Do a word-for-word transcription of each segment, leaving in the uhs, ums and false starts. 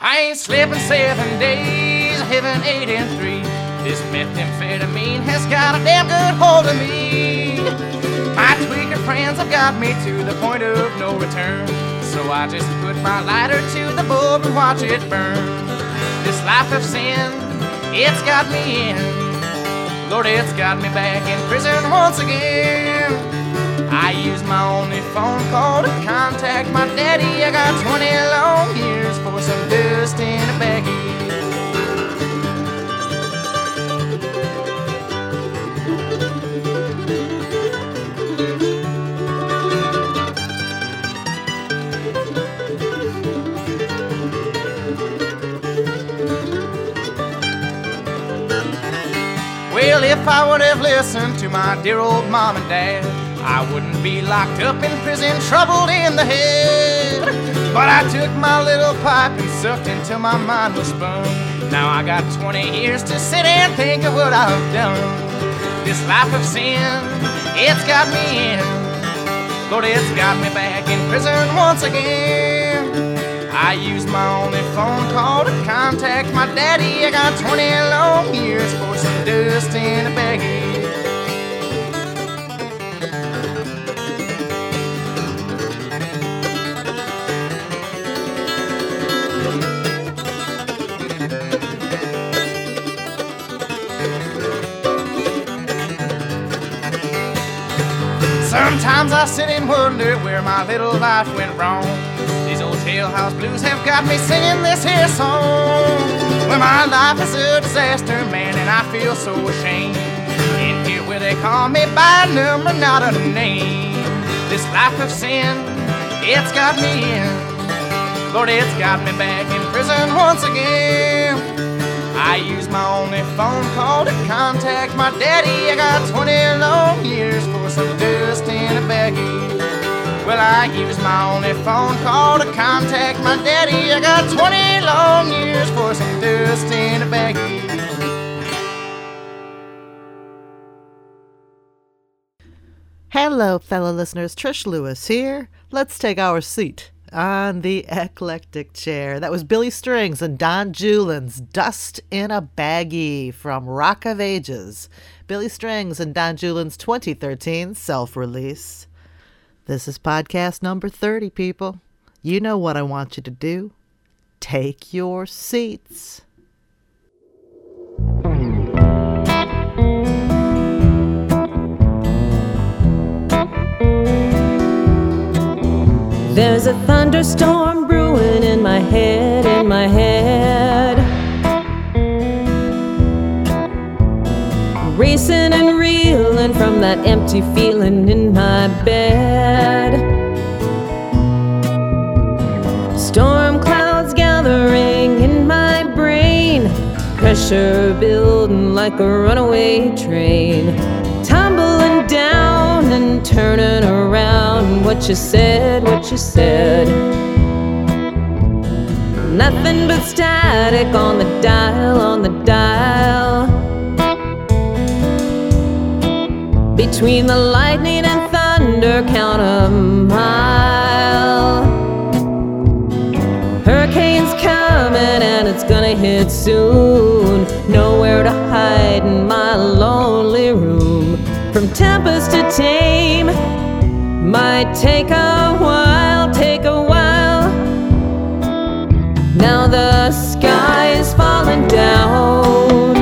I ain't sleeping seven days, heaven eight and three. This methamphetamine has got a damn good hold of me. My tweaker friends have got me to the point of no return, so I just put my lighter to the bulb and watch it burn. This life of sin, it's got me in. Lord, it's got me back in prison once again. I use my only phone call to contact my daddy. I got twenty long years for some dust in a baggie. Well, if I would have listened to my dear old mom and dad, I wouldn't be locked up in prison, troubled in the head. But I took my little pipe and sucked until my mind was spun. Now I got twenty years to sit and think of what I've done. This life of sin, it's got me in. Lord, it's got me back in prison once again. I use my only phone call to contact my daddy. I got twenty long years for some dust in a baggie. Sometimes I sit and wonder where my little life went wrong. These old jailhouse blues have got me singing this here song. Well, my life is a disaster, man, and I feel so ashamed. In here where they call me by a number, not a name. This life of sin, it's got me in. Lord, it's got me back in prison once again. I use my only phone call to contact my daddy. I got twenty long years for some dust in a baggie. Well, I use my only phone call to contact my daddy. I got twenty long years for some dust in a baggie. Hello, fellow listeners. Trish Lewis here. Let's take our seat on the eclectic chair. That was Billy Strings and Don Julin's Dust in a Baggie from Rock of Ages. Billy Strings and Don Julin's twenty thirteen self-release. This is podcast number thirty, people. You know what I want you to do. Take your seats. There's a thunderstorm brewing in my head, in my head. Racing and reeling from that empty feeling in my bed. Storm clouds gathering in my brain. Pressure building like a runaway train. Tumbling down and turning around. What you said, what you said. Nothing but static on the dial, on the dial. Between the lightning and thunder, count a mile. Hurricane's coming and it's gonna hit soon. Nowhere to hide in my lonely room. From tempest to tame, might take a while, take a while. Now the sky is falling down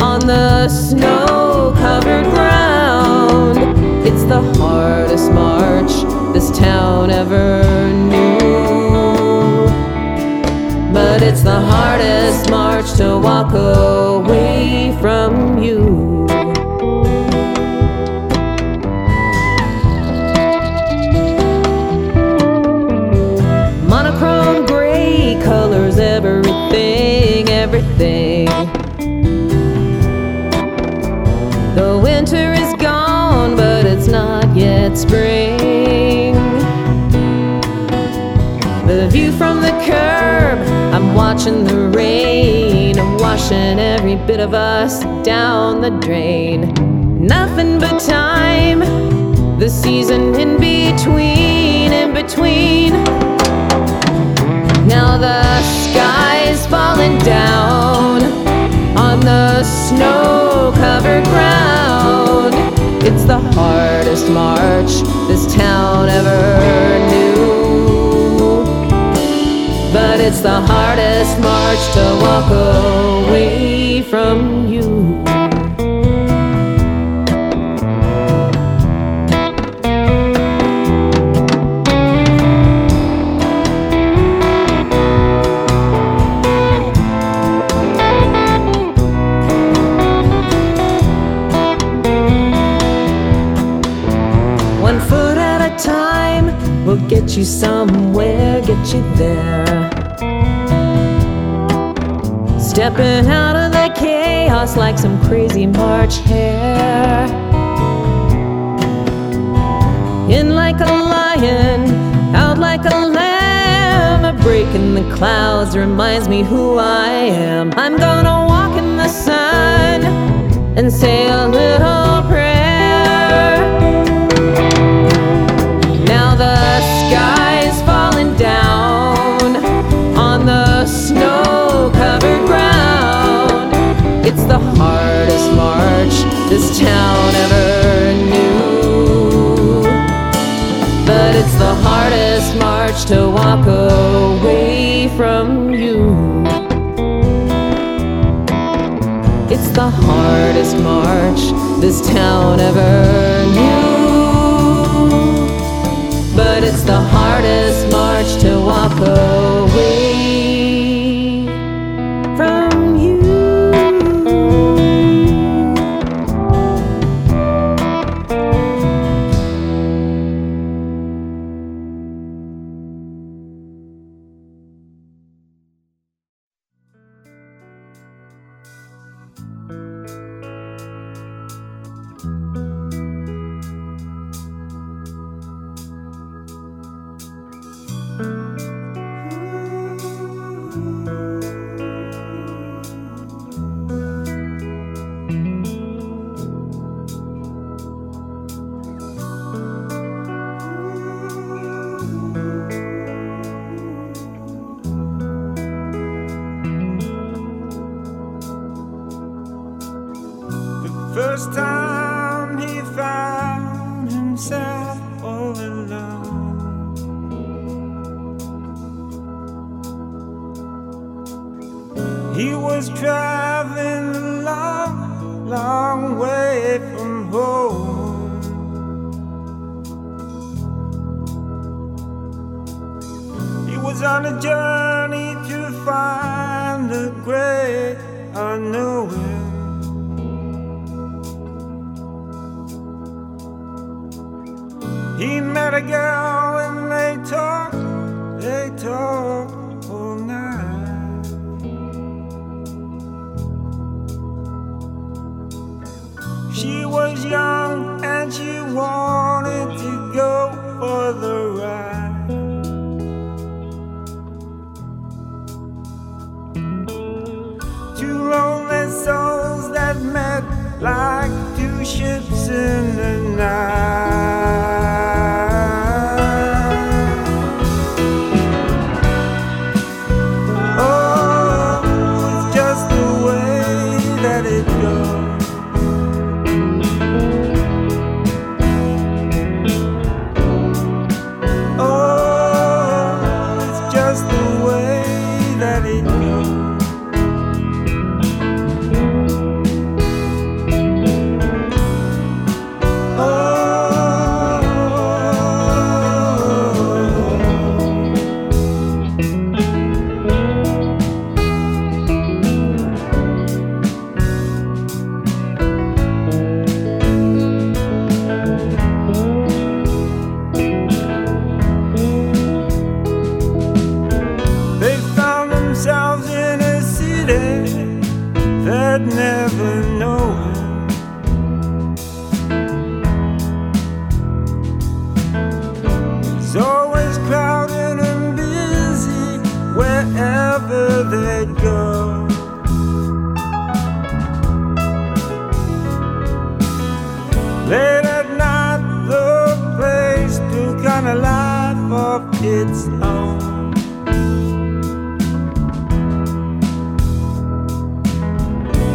on the snow-covered ground. It's the hardest march this town ever knew. But it's the hardest march to walk away from you. Monochrome gray colors everything, everything. The winter is gone, but it's not yet spring. The view from the curb, I'm watching the rain. I'm washing every bit of us down the drain. Nothing but time, the season in between, in between. snow-covered ground. It's the hardest march this town ever knew, but it's the hardest march to walk away from you. Get you somewhere, get you there. Stepping out of the chaos like some crazy March hare. In like a lion, out like a lamb. A break in the clouds reminds me who I am. I'm gonna walk in the sun and say a little prayer. Hardest march this town ever knew, but it's the hardest march to walk away from you. It's the hardest march this town ever knew, but it's the hardest march to walk away from you.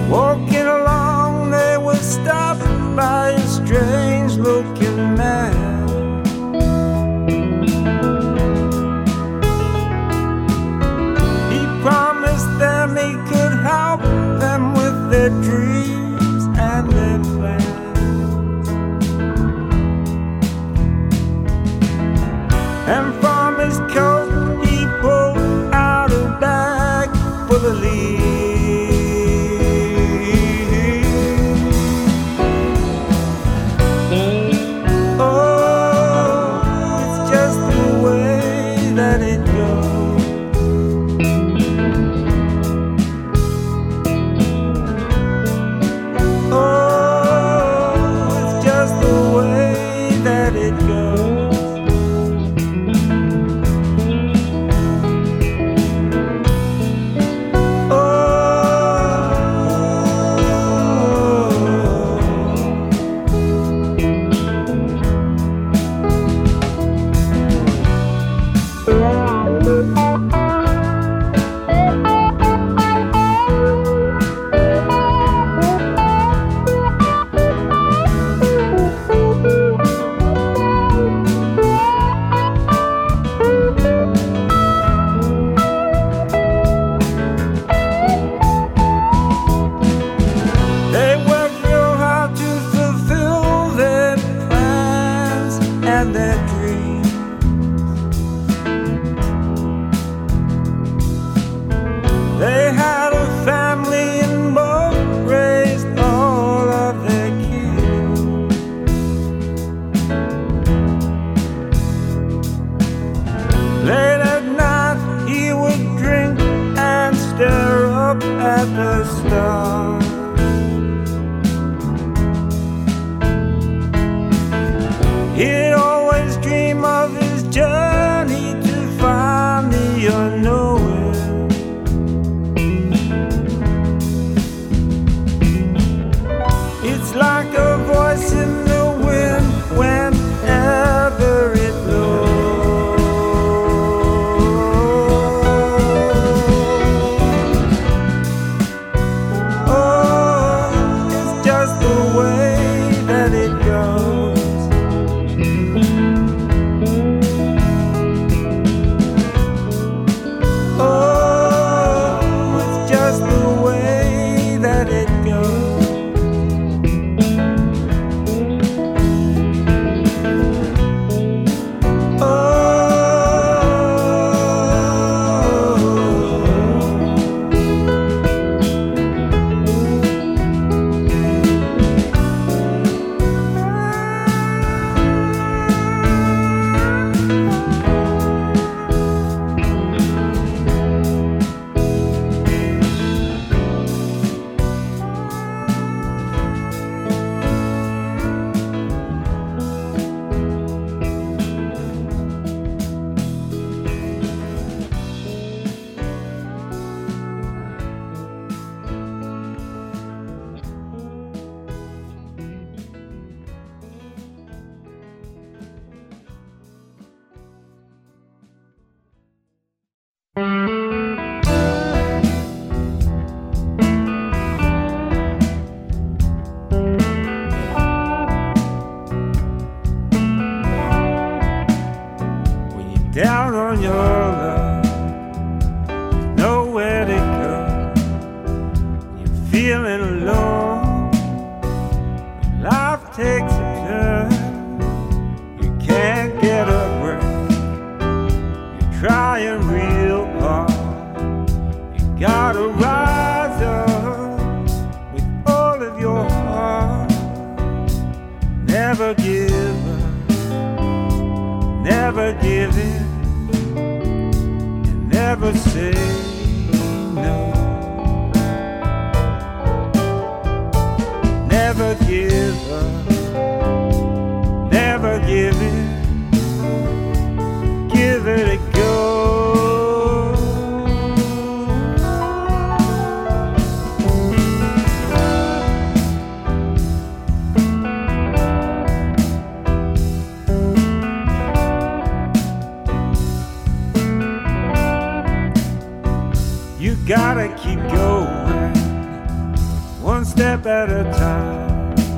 Walking stopped by a strange looking man. He promised them he could help them with their dreams and their plans, and from his coat he pulled out a bag full of leaves. Gotta keep going, one step at a time.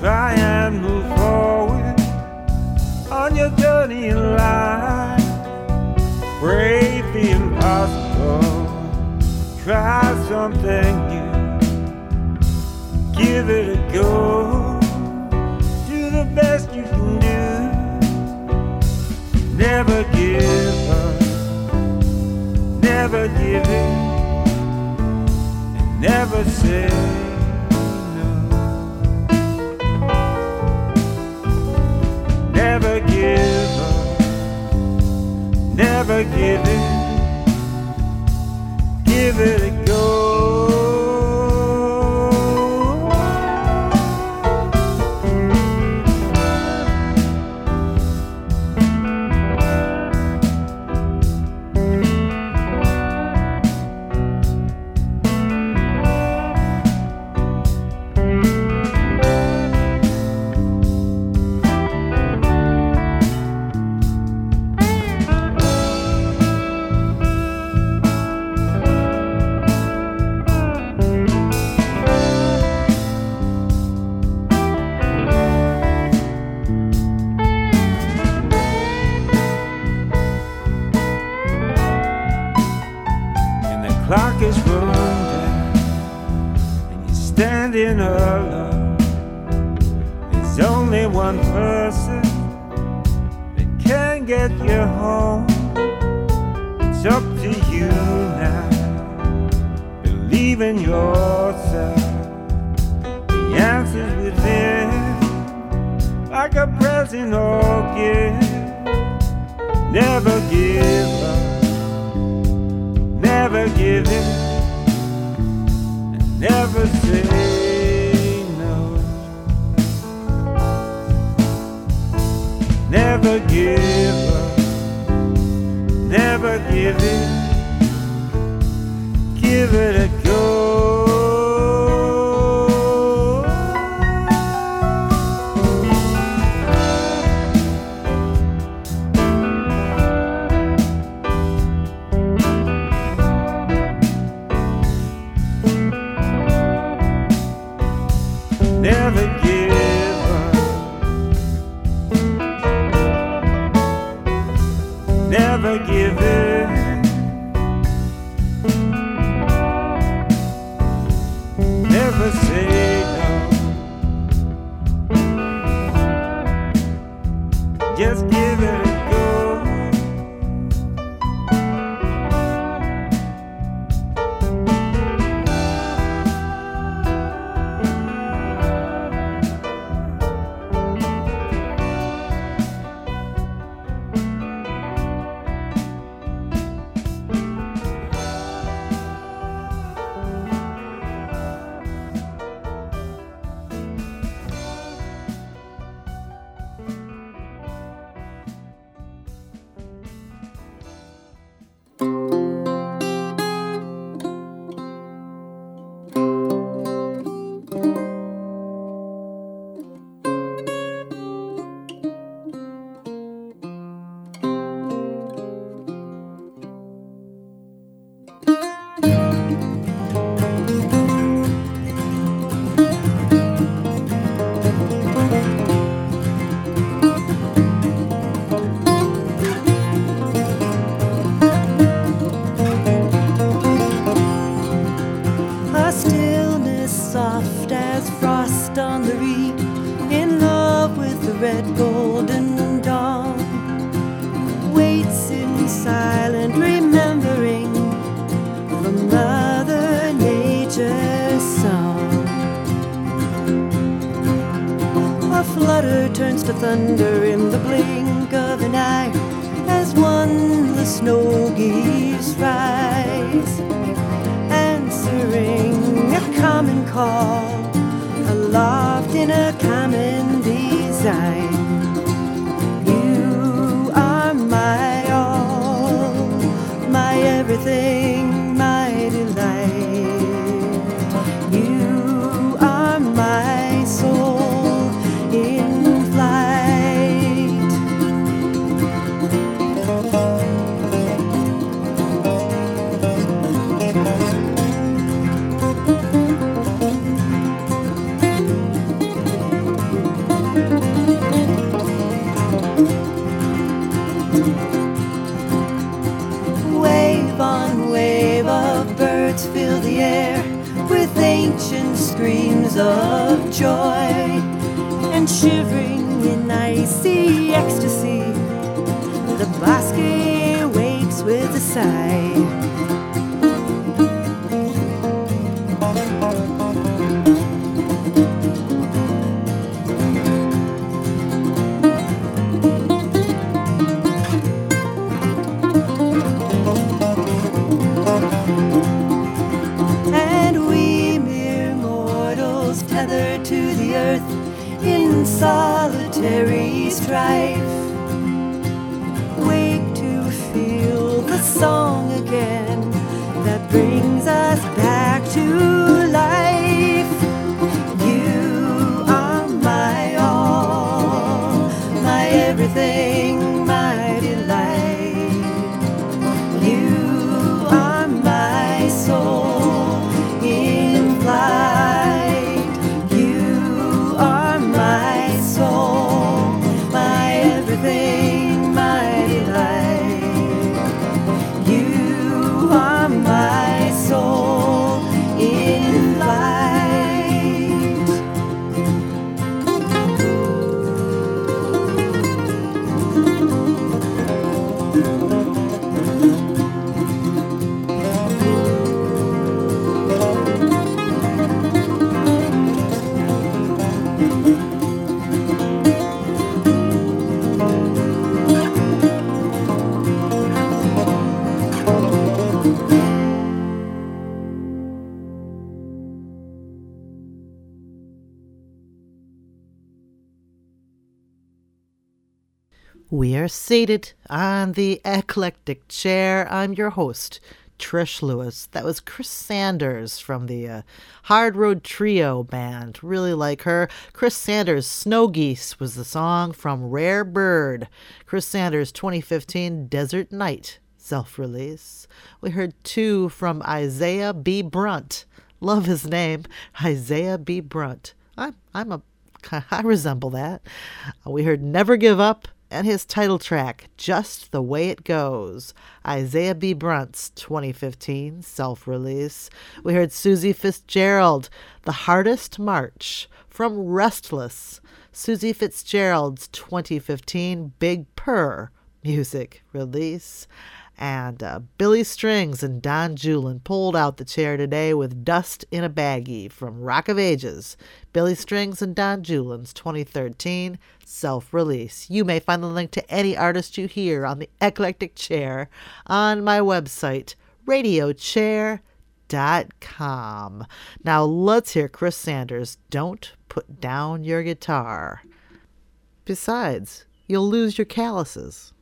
Try and move forward on your journey in life. Brave the impossible. Try something new. Give it a go. Do the best you can do. Never give up. Never give in. Never say no. Never give up. Never give in. Give it a go. birds fill the air with ancient screams of joy, and shivering in icy ecstasy, the bosque wakes with a sigh. Solitary strife, wake to feel the song again that brings us back to life. You are my all, my everything, my delight. You are my soul in flight. We are seated on the eclectic chair. I'm your host, Trish Lewis. That was Chris Sanders from the uh, Hard Road Trio band. Really like her. Chris Sanders, Snow Geese was the song from Rare Bird. Chris Sanders, twenty fifteen, Desert Night, self-release. We heard two from Isaiah B. Brunt. Love his name, Isaiah B. Brunt. I'm, I'm a, I resemble that. We heard Never Give Up and his title track, Just the Way It Goes, Isaiah B. Brunt's twenty fifteen self-release. We heard Susie Fitzgerald, The Hardest March, from Restless, Susie Fitzgerald's twenty fifteen Big Purr music release. And uh, Billy Strings and Don Julin pulled out the chair today with Dust in a Baggie from Rock of Ages. Billy Strings and Don Julin's twenty thirteen self-release. You may find the link to any artist you hear on the Eclectic Chair on my website, radio chair dot com. Now let's hear Chris Sanders, Don't Put Down Your Guitar. Besides, you'll lose your calluses.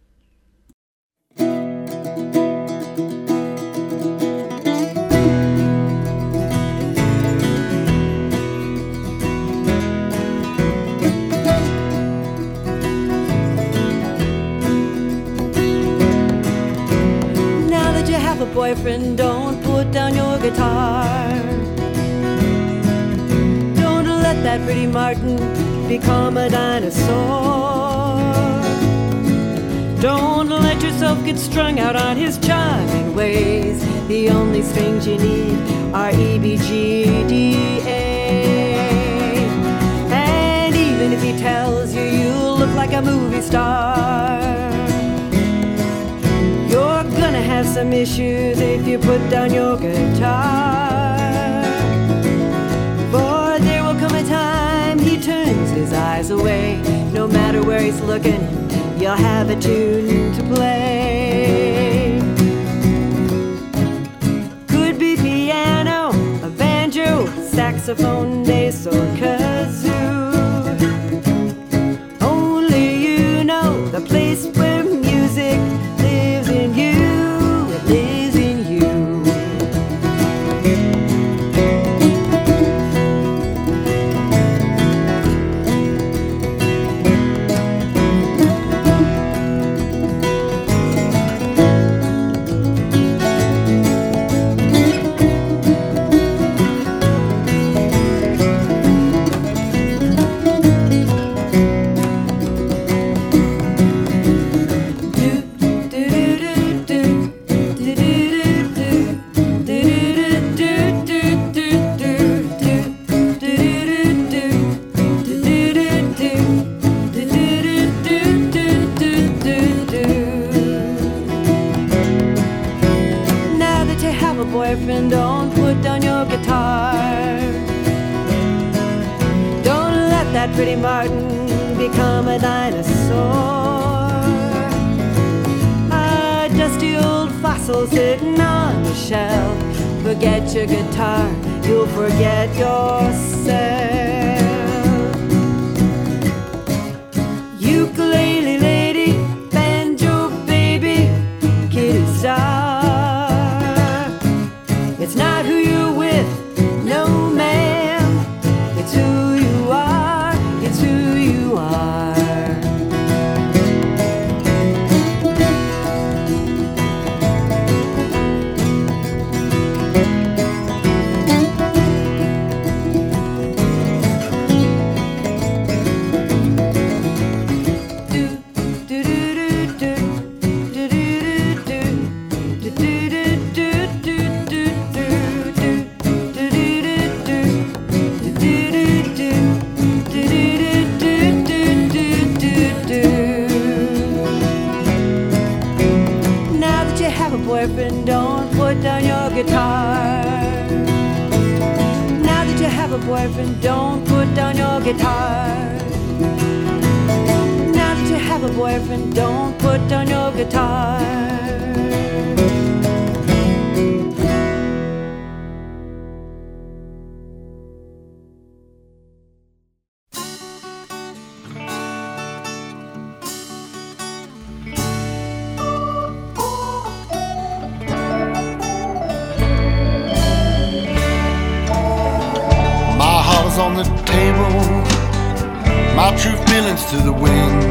A boyfriend, don't put down your guitar. Don't let that pretty Martin become a dinosaur. Don't let yourself get strung out on his charming ways. The only strings you need are E, B, G, D, A. And even if he tells you you look like a movie star, you're gonna have some issues if you put down your guitar. For there will come a time he turns his eyes away. No matter where he's looking, you'll have a tune to play. Could be piano, a banjo, saxophone, bass, or kazoo. Only you know the place where music lives in you, it lives in you. boyfriend, don't put down your guitar. Don't let that pretty Martin become a dinosaur. A dusty old fossil sitting on the shelf. Forget your guitar, you'll forget yourself. Ukulele lady, banjo baby, kitty star. It's not who you're with, no ma'am. It's who you are, it's who you are. Boyfriend, don't put down your guitar. Now that you have a boyfriend, don't put down your guitar. Now that you have a boyfriend, don't put down your guitar. To the wind.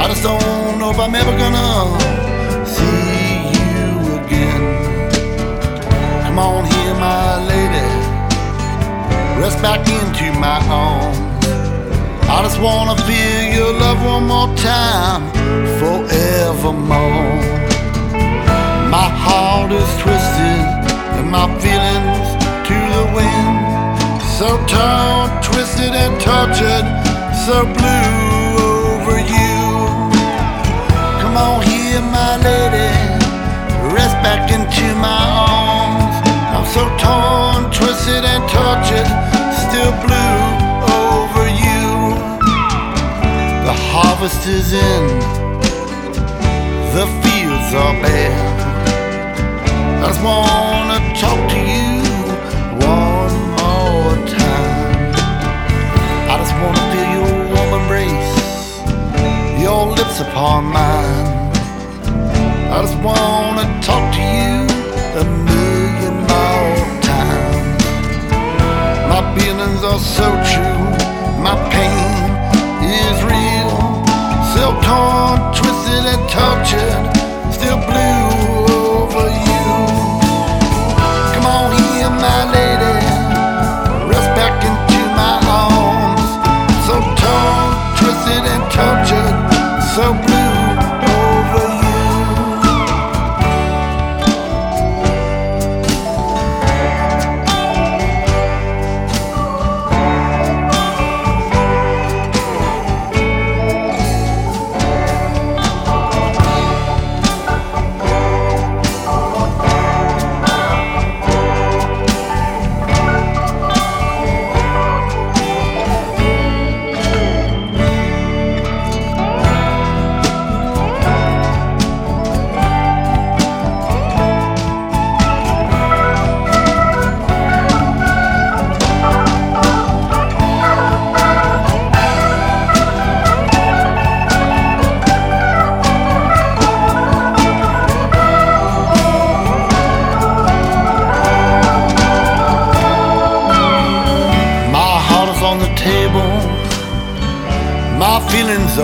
I just don't know if I'm ever gonna see you again. Come on here, my lady, rest back into my arms. I just wanna feel your love one more time, forevermore. My heart is twisted and my feelings to the wind. So torn, twisted and tortured, so blue over you. Come on here, my lady, rest back into my arms. I'm so torn, twisted and tortured, still blue over you. The harvest is in, the fields are bare. I just wanna talk to you one more time. I just wanna feel your embrace, your lips upon mine. I just wanna talk to you a million more times. My feelings are so true, my pain is real. So torn, twisted and tortured, still blue over you. Come on here, my lady, rest back into my arms. So torn, twisted and tortured, so blue over you.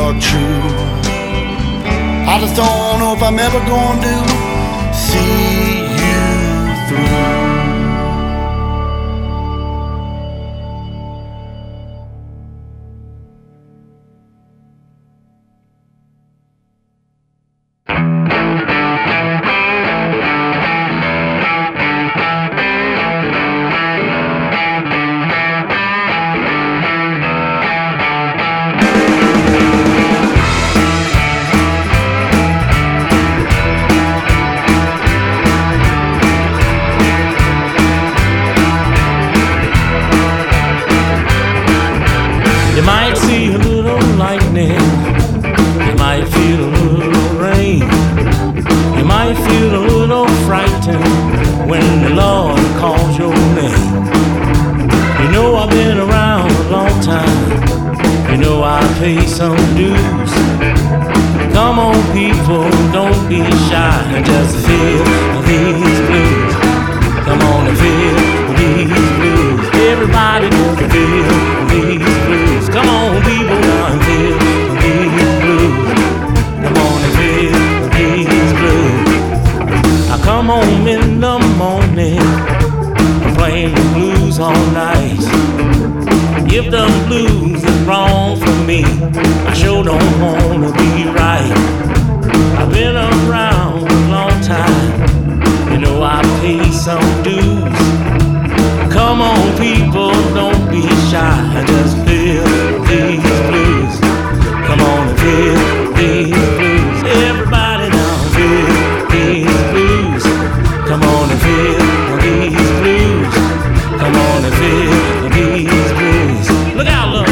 Are true. I just don't know if I'm ever gonna do see you pay some dues. Come on, people, don't be shy, just feel these blues. Come on and feel these blues. Everybody knows to feel these blues. Come on, people, now feel these blues. Come on and feel these blues. I come home in the morning, I'm playing the blues all night. If the blues is wrong for me, I sure don't wanna be right. I've been around a long time, you know I pay some dues. Come on, people, don't be shy, just feel these blues. Come on and feel these blues. Everybody now feel these blues. Come on and feel these blues. Come on and feel these blues. Look out, look.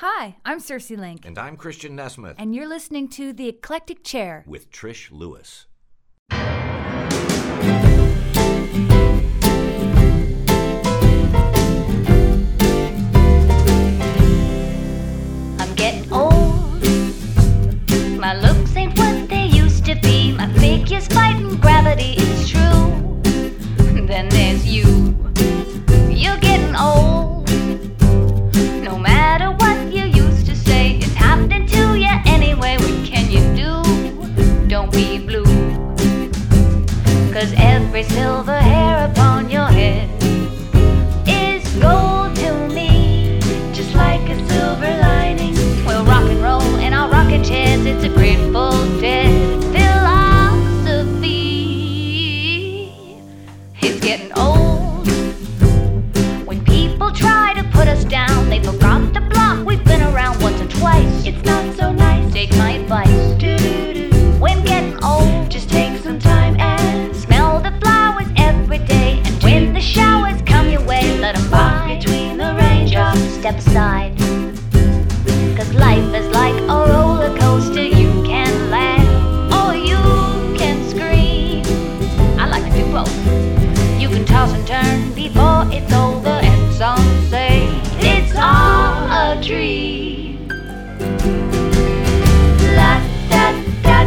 Hi, I'm Circe Link. And I'm Christian Nesmith. And you're listening to The Eclectic Chair with Trish Lewis. I'm getting old. My looks ain't what they used to be. My figure's fighting gravity, it's true. Then there's you. You're getting old. No matter what. Don't be blue, 'cause every silver hair upon your head is gold to me, just like a silver lining. We'll rock and roll in our rocking chairs, it's a Grateful Dead philosophy. It's getting old, when people try to put us down, they forgot the block, we've been around once or twice. It's not so nice, take my advice. Do-do-do. When getting old, just take some time and smell the flowers every day. And when the showers come your way, let them walk between the raindrops. Step aside, 'cause life is like a roller coaster. You can laugh or you can scream. I like to do both. You can toss and turn before it's over, and some say it's all a dream. La da da.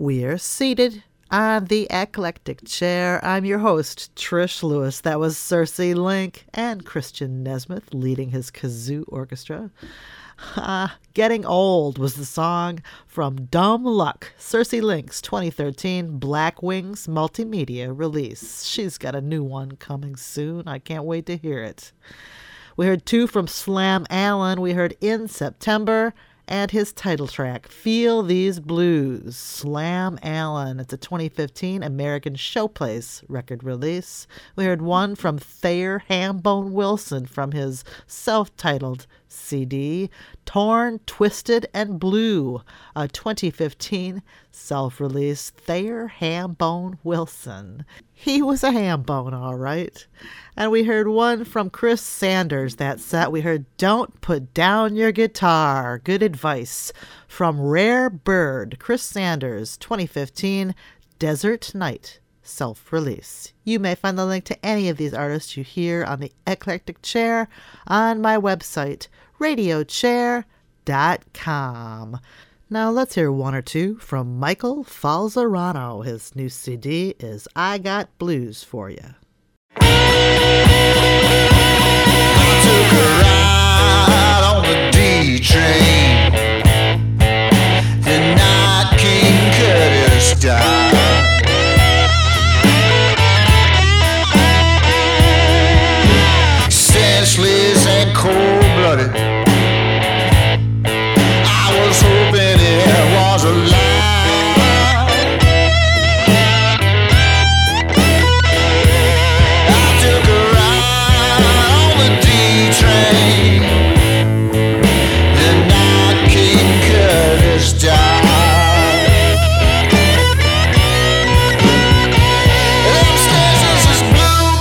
We're seated on the Eclectic Chair. I'm your host, Trish Lewis. That was Circe Link and Christian Nesmith leading his kazoo orchestra. Uh, Getting Old was the song from Dumb Luck, Circe Link's twenty thirteen Black Wings multimedia release. She's got a new one coming soon. I can't wait to hear it. We heard two from Slam Allen. We heard In September and his title track, Feel These Blues, Slam Allen. It's a twenty fifteen American Showplace record release. We heard one from Thayer Hambone Wilson from his self-titled C D, Torn, Twisted, and Blue, a twenty fifteen self-release, Thayer Hambone Wilson. He was a ham bone, all right. And we heard one from Chris Sanders that set. We heard Don't Put Down Your Guitar, Good Advice, from Rare Bird, Chris Sanders, twenty fifteen Desert Night self-release. You may find the link to any of these artists you hear on the Eclectic Chair on my website, radio chair dot com. Now let's hear one or two from Michael Falzarano. His new C D is I Got Blues For You. I took a ride on the D train, and I King Curtis died. Senseless and cold-blooded, I was hoping it was a lie. I took a ride on the D train, the night King Curtis died. Them stations is blue by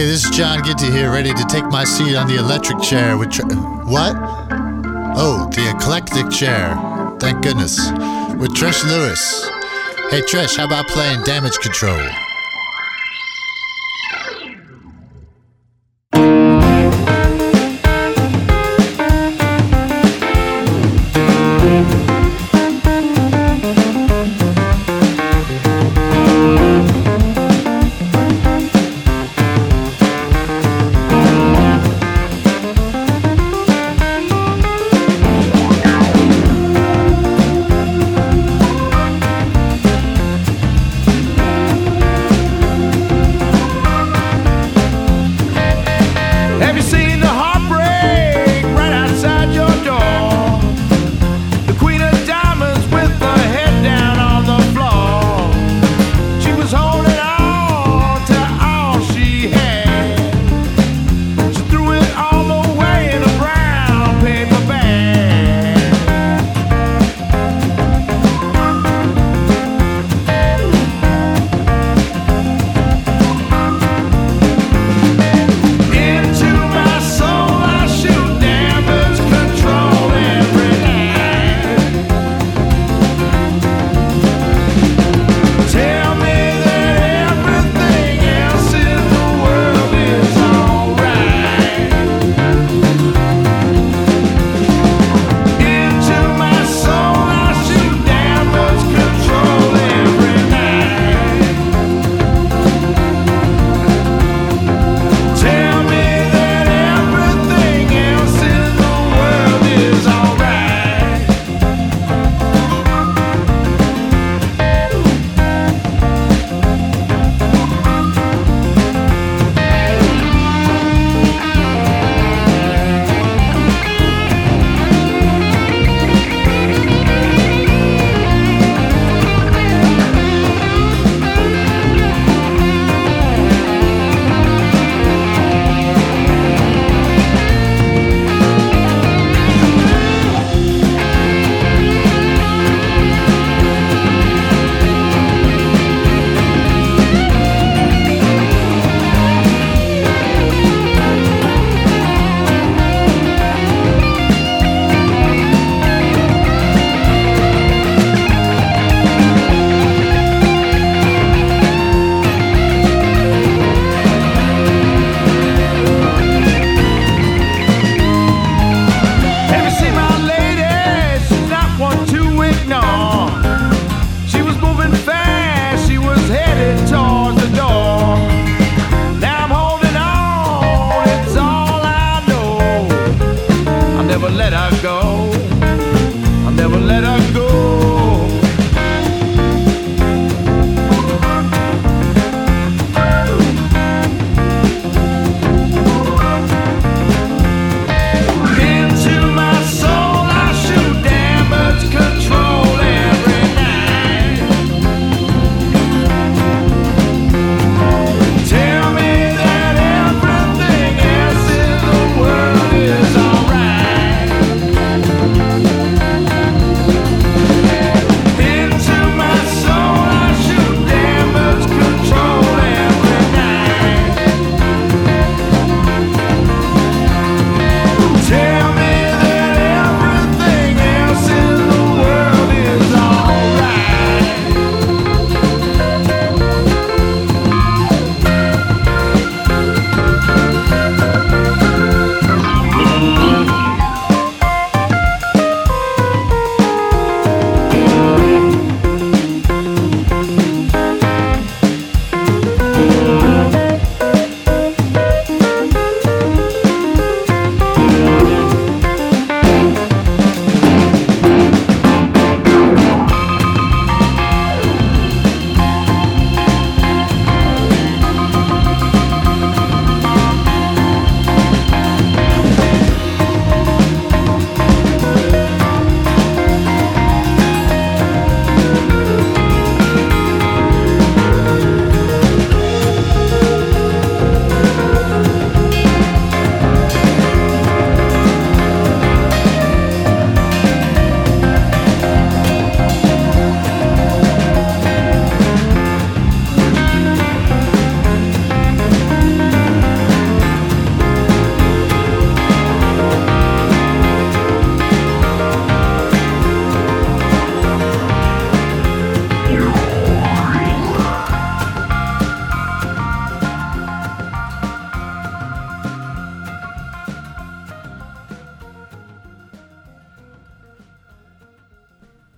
Hey, this is John Ginty here, ready to take my seat on the electric chair with... Tri- what? Oh, the eclectic chair. Thank goodness. With Trish Lewis. Hey, Trish, how about playing Damage Control? Yeah.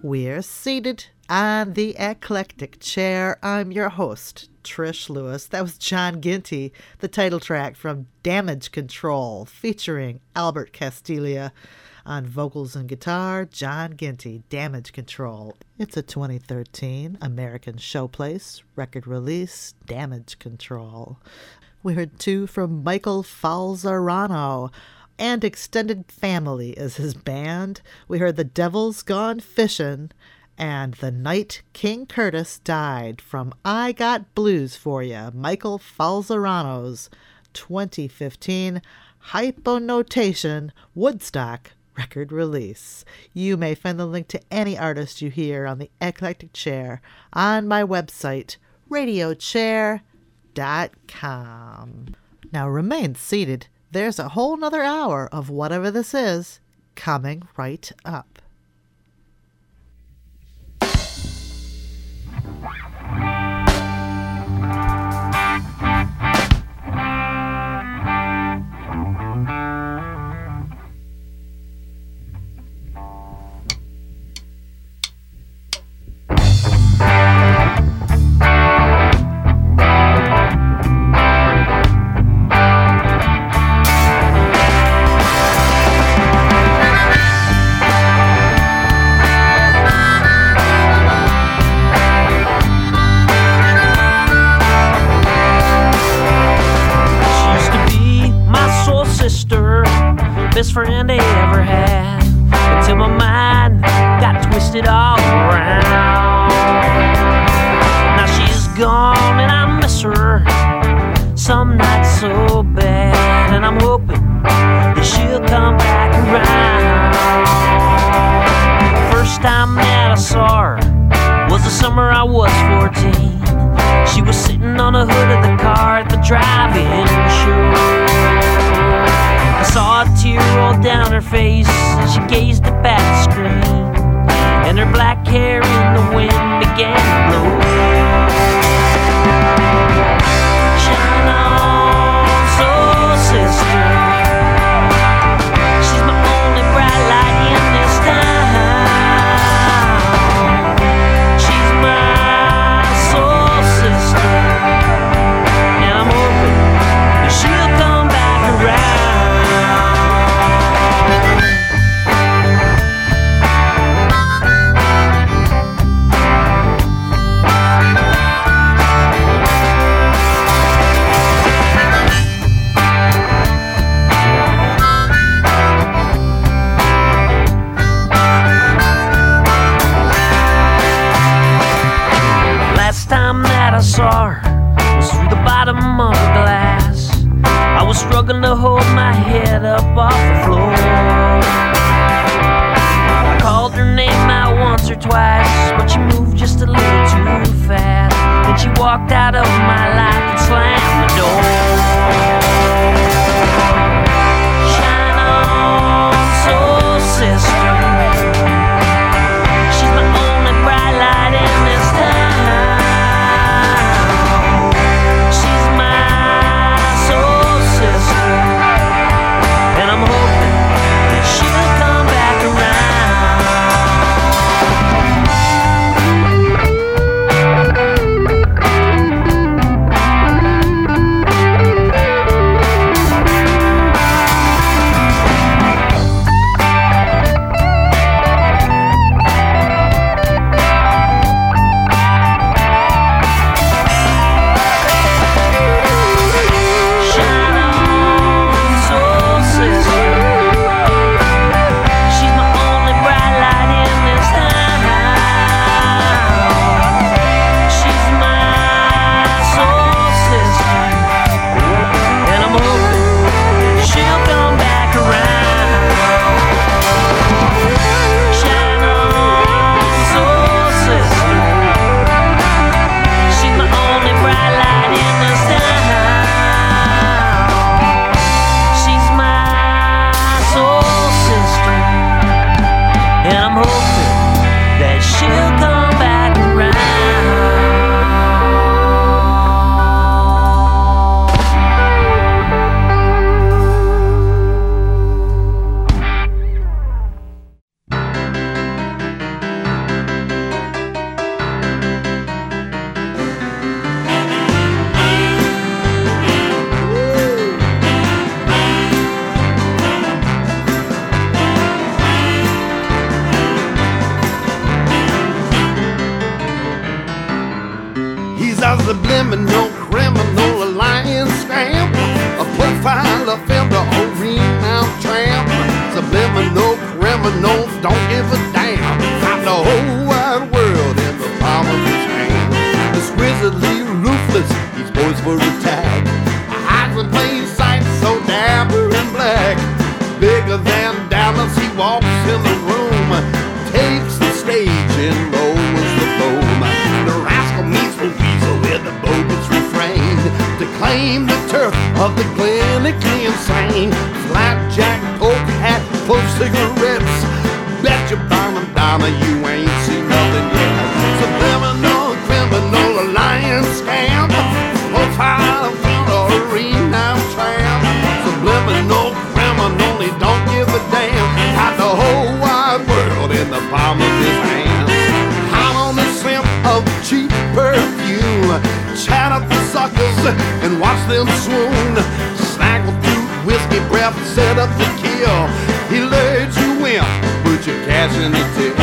We're seated on the eclectic chair. I'm your host, Trish Lewis. That was John Ginty, the title track from Damage Control, featuring Albert Castiglia on vocals and guitar. John Ginty, Damage Control. It's a twenty thirteen American Showplace record release, Damage Control. We heard two from Michael Falzarano, and Extended Family is his band. We heard The Devil's Gone Fishin' and The Night King Curtis Died from I Got Blues For Ya, Michael Falzarano's twenty fifteen Hyponotation Woodstock record release. You may find the link to any artist you hear on the Eclectic Chair on my website, radio chair dot com. Now remain seated. There's a whole nother hour of whatever this is coming right up. Best friend I ever had, until my mind got twisted all around. Now she's gone and I miss her some nights so bad, and I'm hoping that she'll come back around. First time that I saw her was the summer I was fourteen. She was sitting on the hood of the car at the drive-in show. I saw a tear roll down her face as she gazed up at the screen, and her black hair in the wind began to blow. Shine on, soul sister, she's my only bright light in this town. She's my soul sister, and I'm hoping that she'll come back around. Thank you. the clinically insane. Flapjack, poke hat, full cigarettes. Bet your bottom dollar you ain't seen nothing yet. Subliminal criminal alliance scam. Profile from a renowned tramp. Subliminal criminal, he don't give a damn. Got the whole wide world in the palm of his hand. Hot on the scent of cheap perfume. Chat up the suckers and watch them swoon. Snaggle through whiskey breath, set up the kill. He lured you in, put your cash in the till.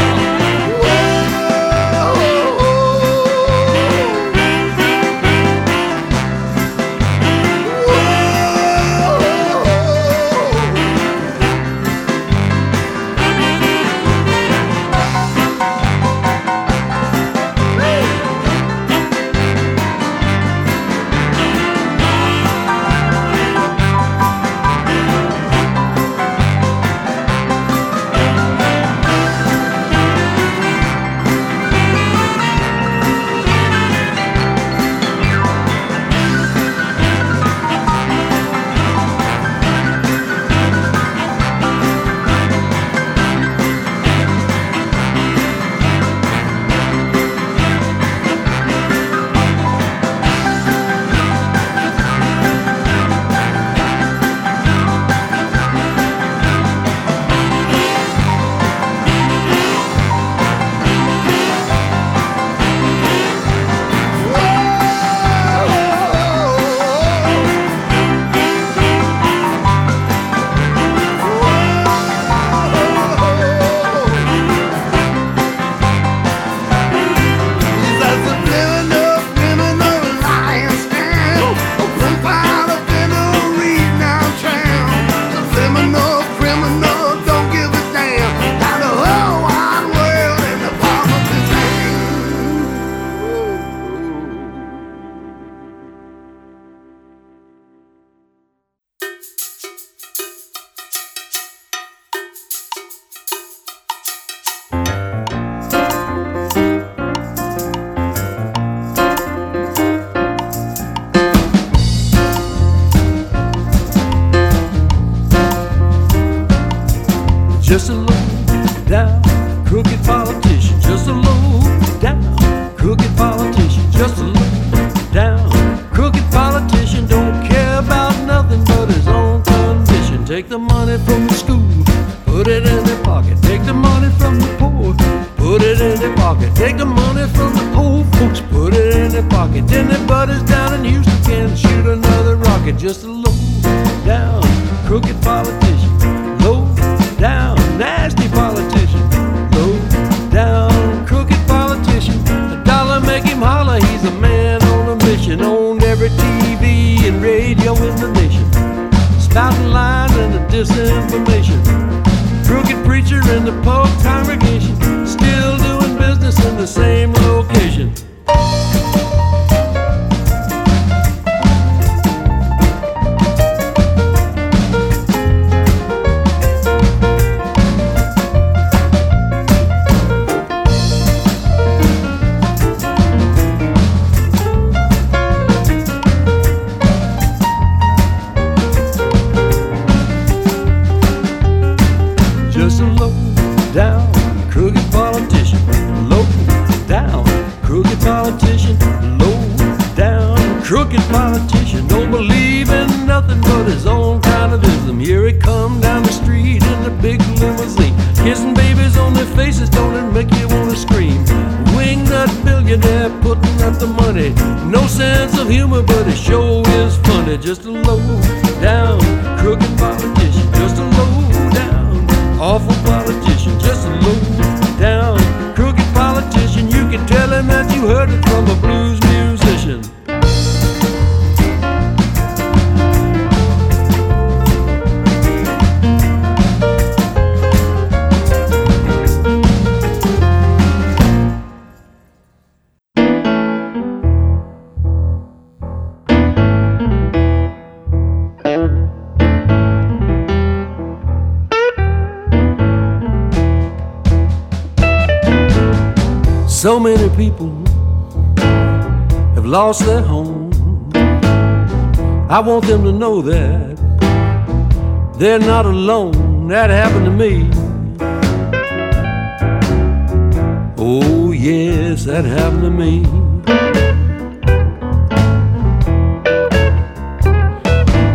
So many people have lost their home, I want them to know that they're not alone. That happened to me. Oh yes, that happened to me.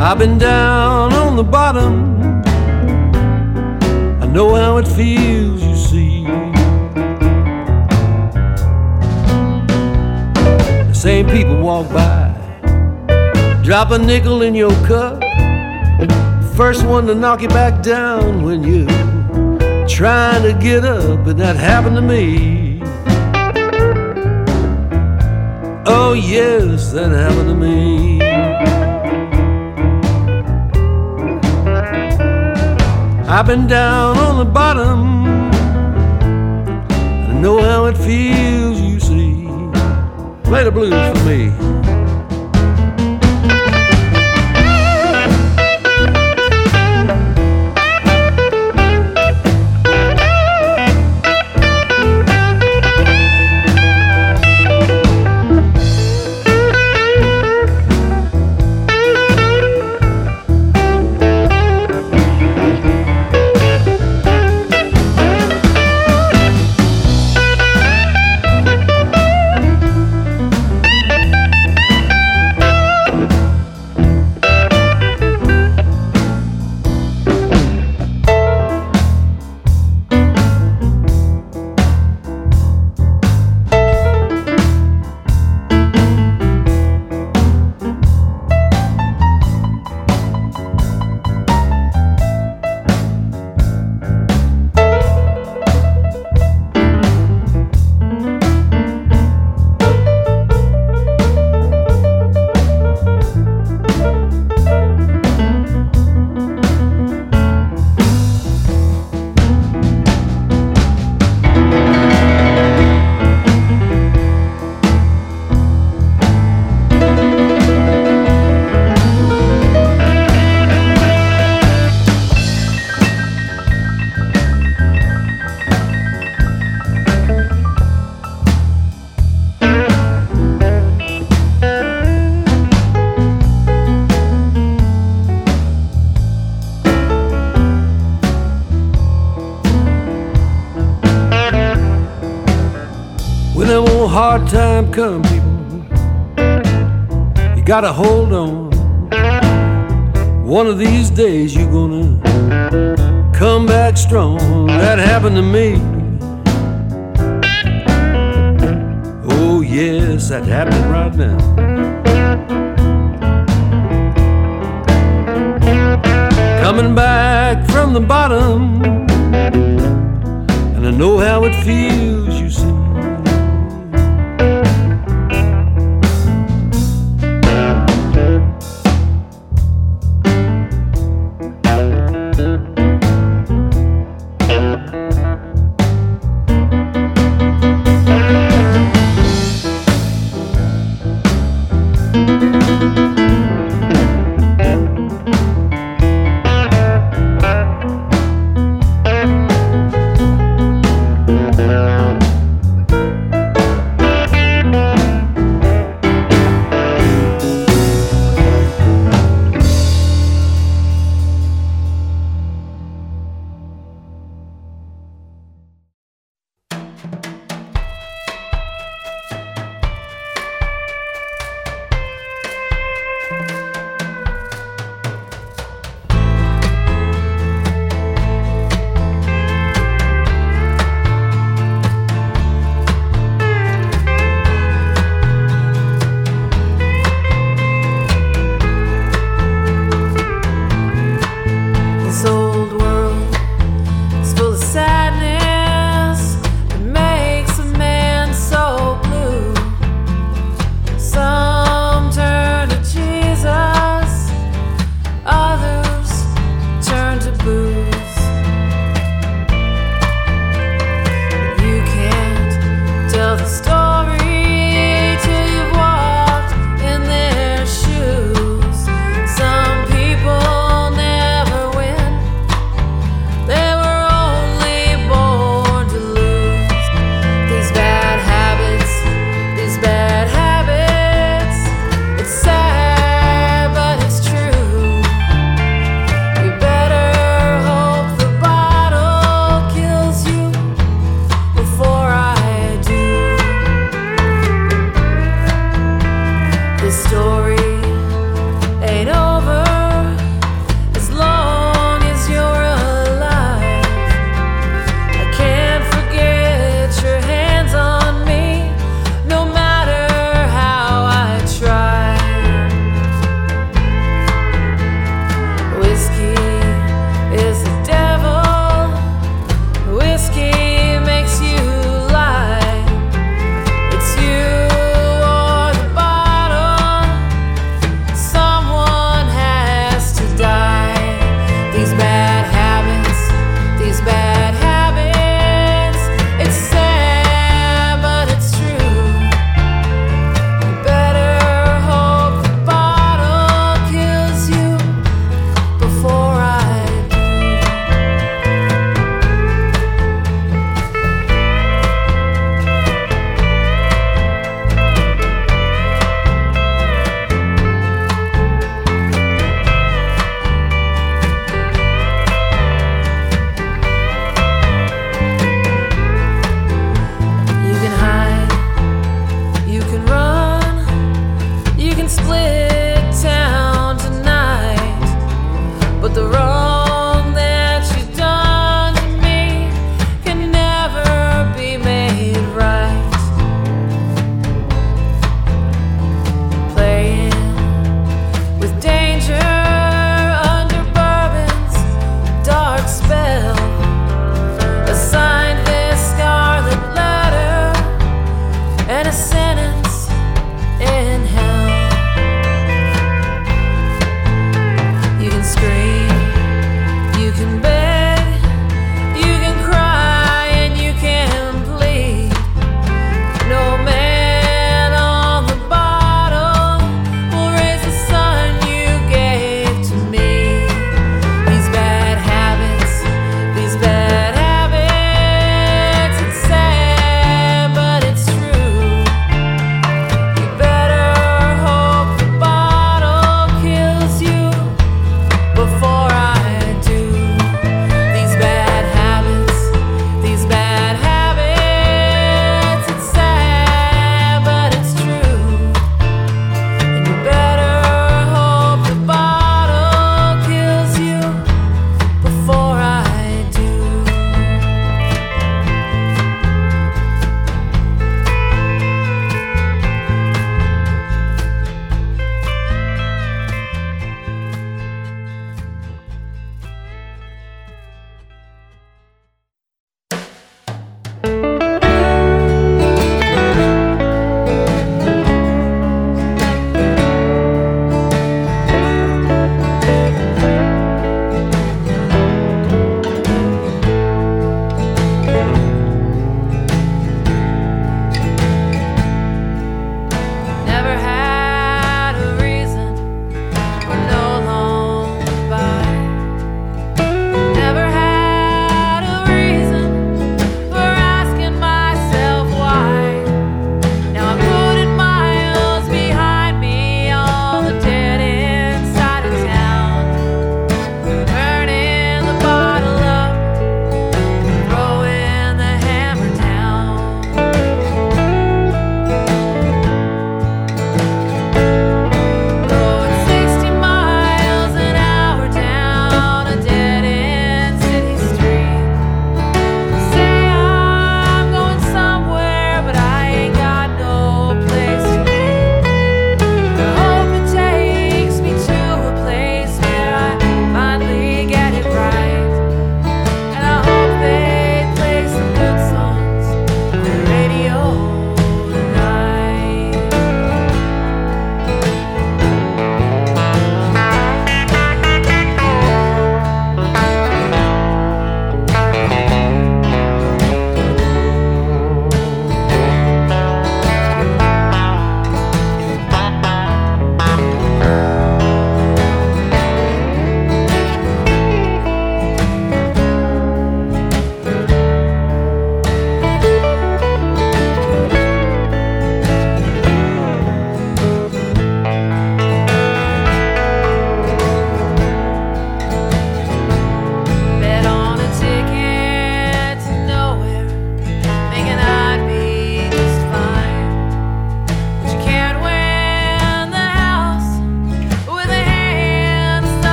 I've been down on the bottom, I know how it feels, you see. The same people walk by, drop a nickel in your cup, first one to knock you back down when you trying to get up, and that happened to me. Oh yes, that happened to me. I've been down on the bottom, I know how it feels, you see. Play the blues for me. Hard time come, people, you gotta hold on. One of these days you're gonna come back strong. That happened to me. Oh yes, that happened right now. Coming back from the bottom, and I know how it feels, you see.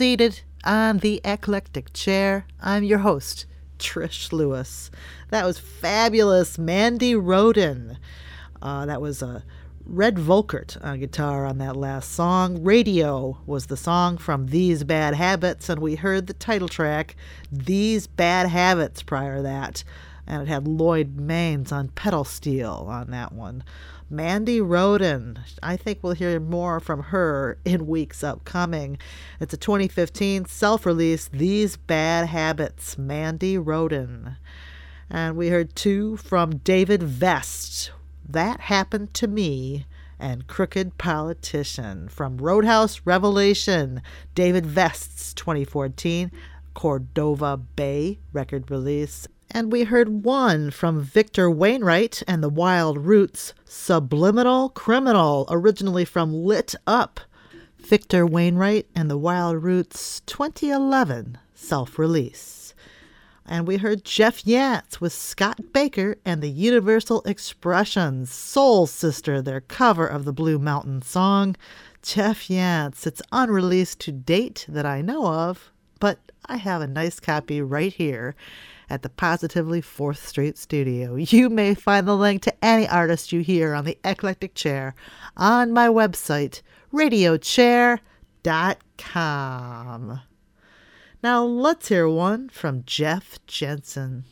seated on the eclectic chair. I'm your host, Trish Lewis. That was fabulous, Mandy Roden. Uh, that was a Red Volkert on guitar on that last song. Radio was the song from These Bad Habits, and we heard the title track, These Bad Habits, prior to that. And it had Lloyd Maines on pedal steel on that one. Mandy Roden, I think we'll hear more from her in weeks upcoming. It's a twenty fifteen self-release, These Bad Habits, Mandy Roden. And we heard two from David Vest, That Happened to Me, and Crooked Politician. From Roadhouse Revelation, David Vest's twenty fourteen Cordova Bay record release. And we heard one from Victor Wainwright and the Wild Roots, Subliminal Criminal, originally from Lit Up. Victor Wainwright and the Wild Roots twenty eleven self-release. And we heard Jeff Yance with Scott Baker and the Universal Expressions, Soul Sister, their cover of the Blue Mountain song. Jeff Yance, it's unreleased to date that I know of, but I have a nice copy right here at the Positively fourth Street Studio. You may find the link to any artist you hear on the Eclectic Chair on my website, radio chair dot com. Now let's hear one from Jeff Jensen.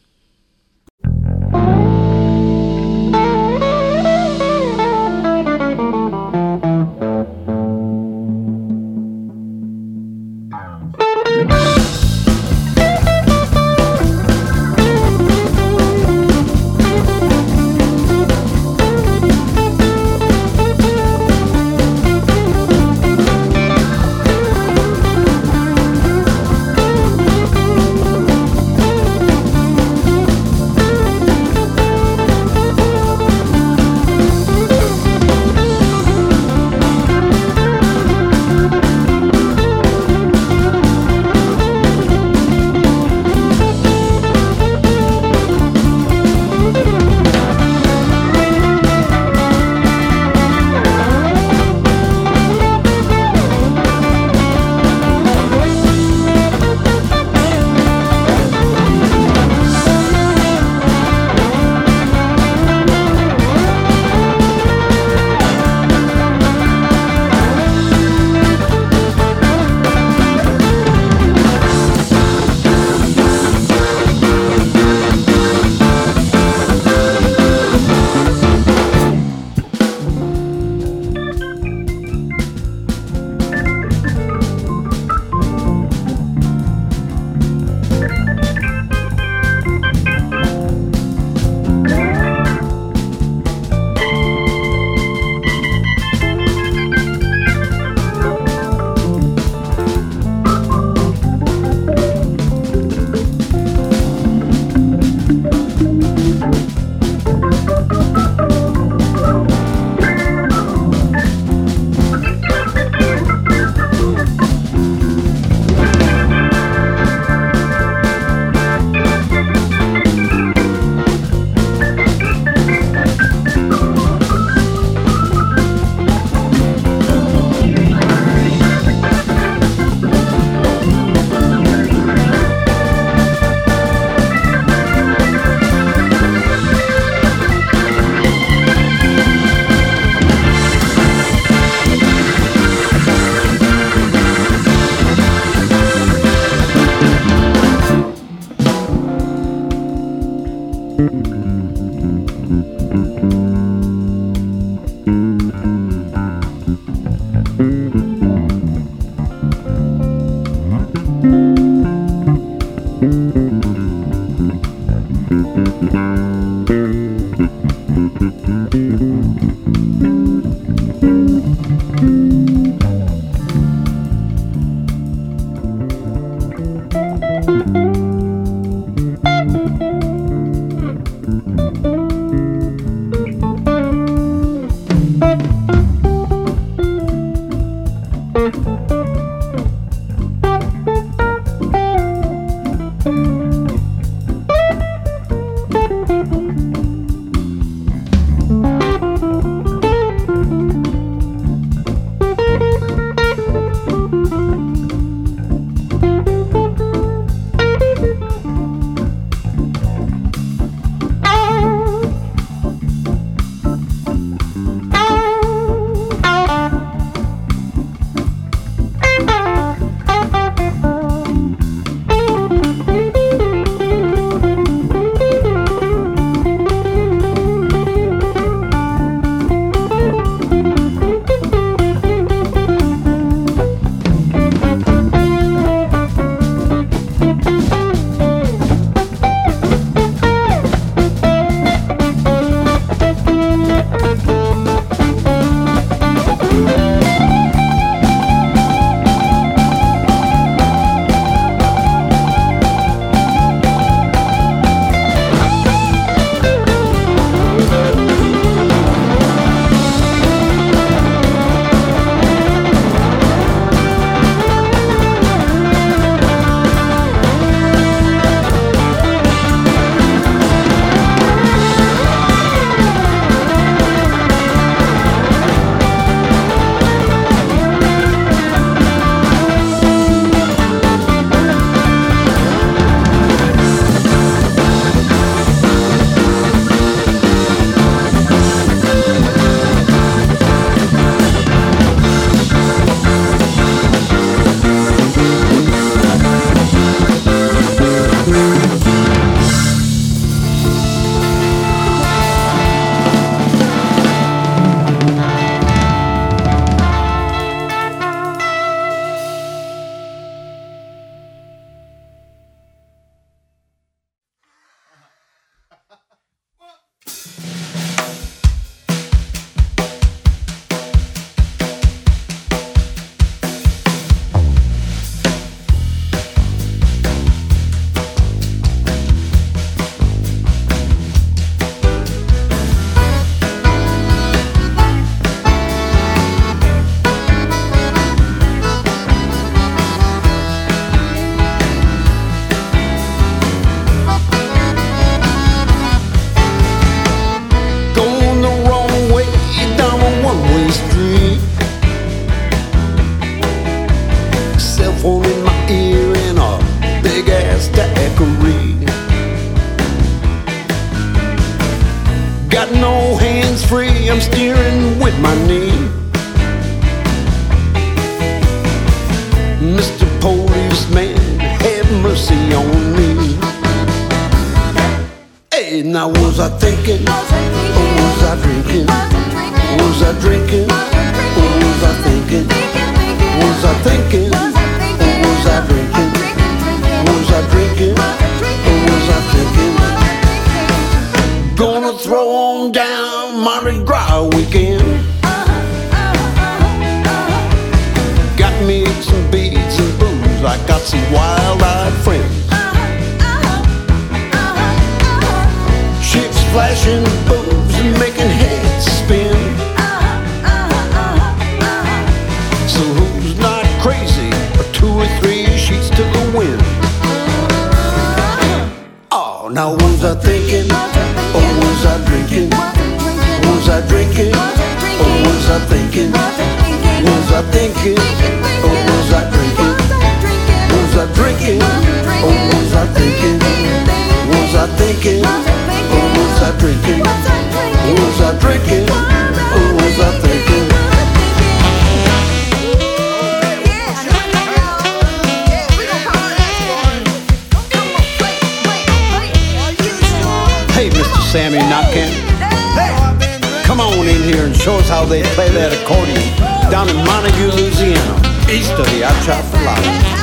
Thank mm-hmm. you. daiquiri. Got no hands free, I'm steering with my knee. Mister Policeman, have mercy on me. Hey, now was I thinking, or was I drinking? Was I drinking, or was I thinking? Was I thinking, or was I drinking? Was I drinking, or was I thinking? Gonna throw on down Mardi Gras weekend. Got me some beads and booze, I got some wild-eyed friends. Chicks flashing boobs and making heads spin. So who's not crazy? Or two or three sheets to the wind. Oh, now was I thinking, or was I drinking? Was I drinking, or was I thinking? Was I thinking, or was I drinking? Was I drinking, or was I thinking? Was I thinking? Was I drinking? Was I drinking? Or was I thinking? Hey, Mister Sammy Knockin, hey, come on in here and show us how they play that accordion down in Montague, Louisiana, east of the Achafalaya.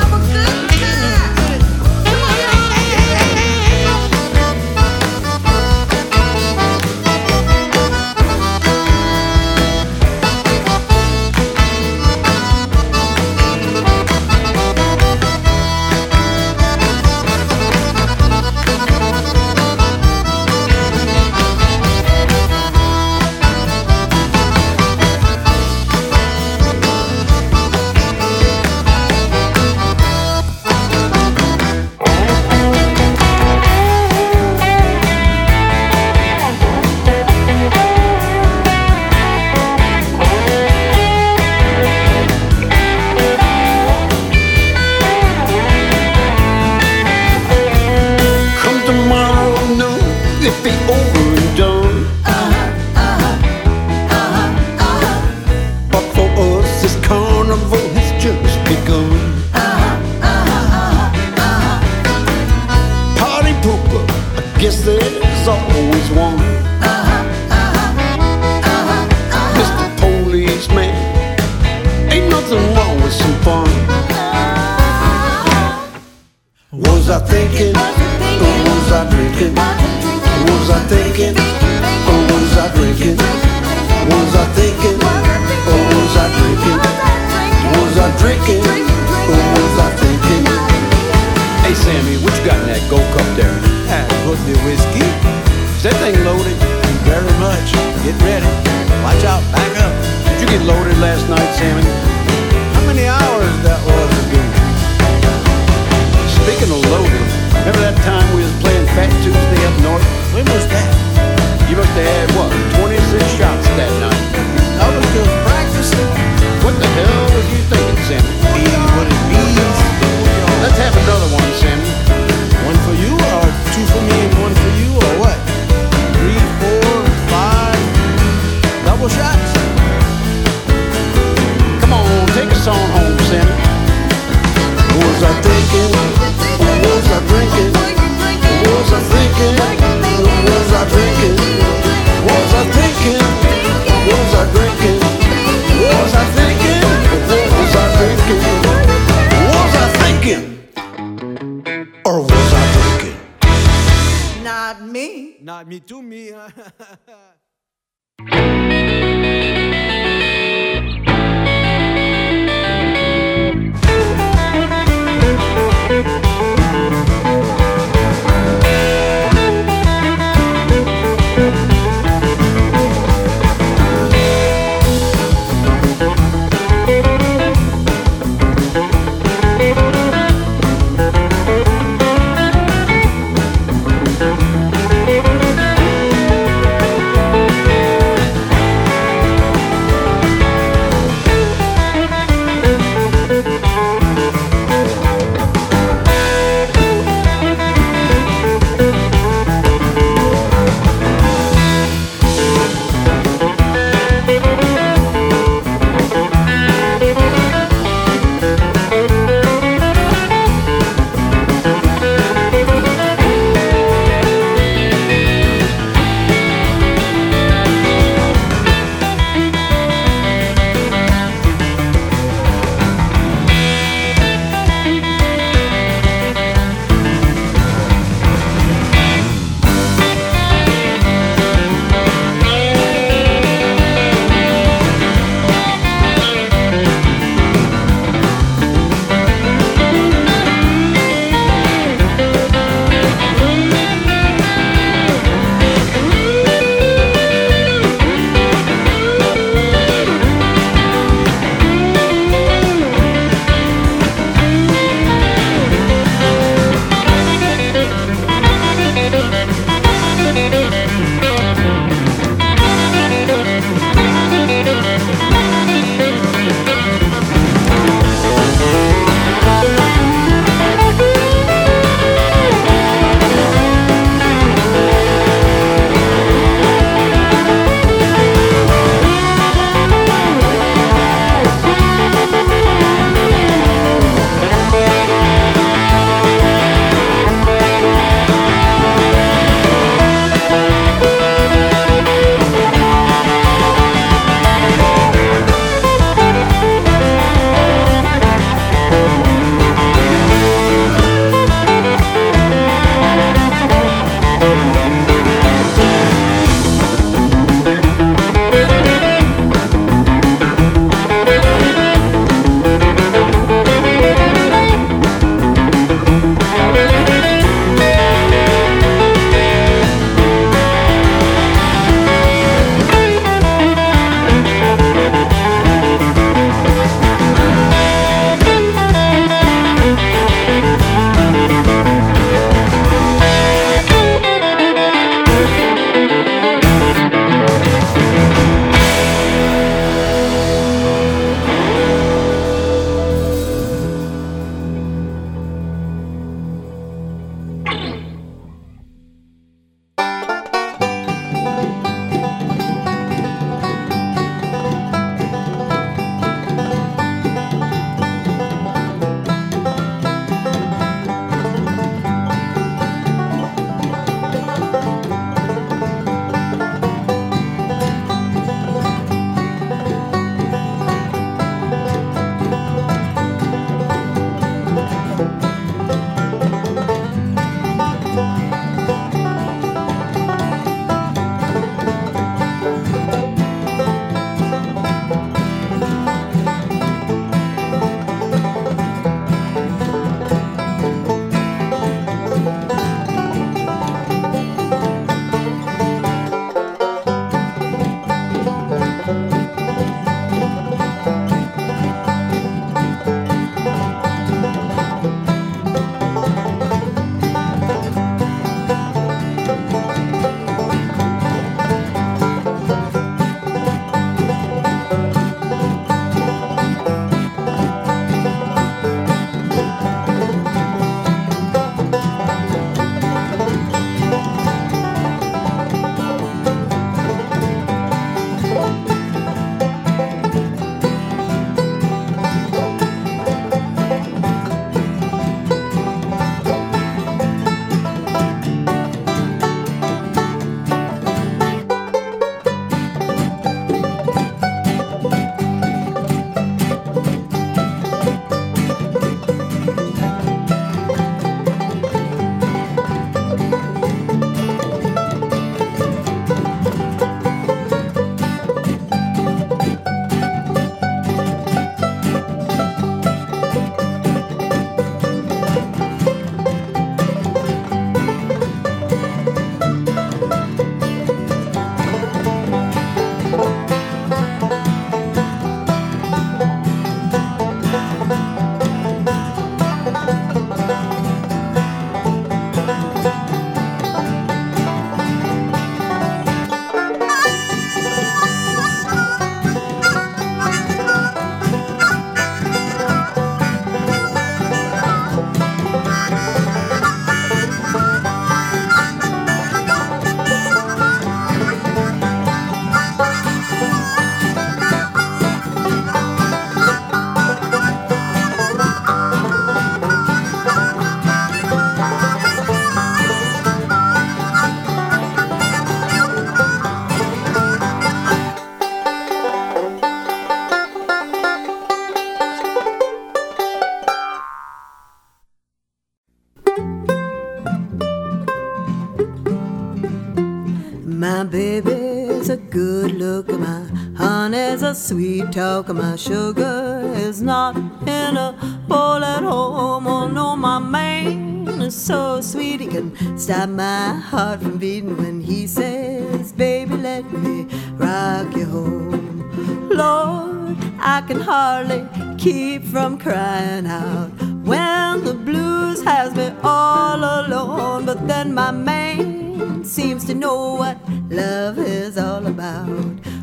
My baby's a good looker, my honey's a sweet talker, my sugar is not in a bowl at home. Oh no, my man is so sweet, he can stop my heart from beating when he says, baby, let me rock you home. Lord, I can hardly keep from crying out when the blues has me all alone. But then my man seems to know what love is all about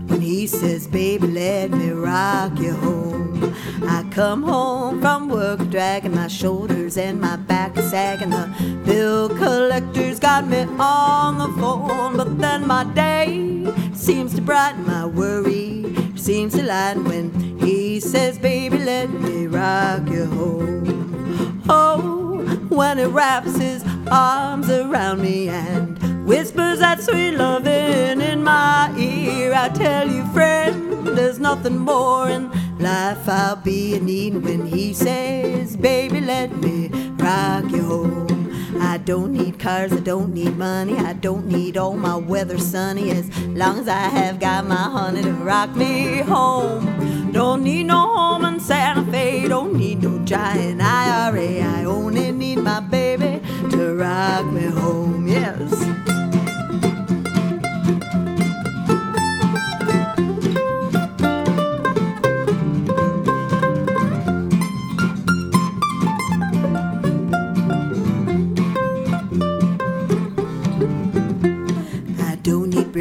when he says, baby, let me rock you home. I come home from work dragging my shoulders and my back sagging. The bill collector's got me on the phone. But then my day seems to brighten, my worry seems to lighten when he says, baby, let me rock you home. Oh, when he wraps his arms around me and whispers that sweet loving in my ear, I tell you, friend, there's nothing more in life I'll be needing when he says, baby, let me rock you home. I don't need cars, I don't need money, I don't need all my weather sunny, as long as I have got my honey to rock me home. Don't need no home in Santa Fe, don't need no giant I R A, I only need my baby to rock me home, yes.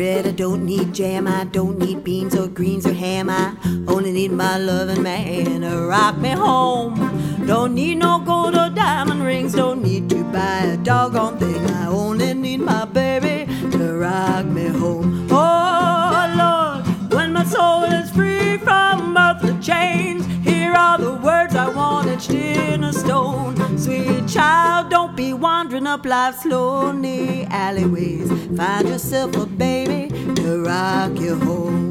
I don't need jam, I don't need beans or greens or ham, I only need my loving man to rock me home. Don't need no gold or diamond rings, don't need to buy a doggone thing, I only need my baby to rock me home. Oh Lord, when my soul is free from earthly chains, here are the words I want etched in a stone. Sweet child, don't be wandering up life's lonely alleyways, find yourself a baby to rock you home.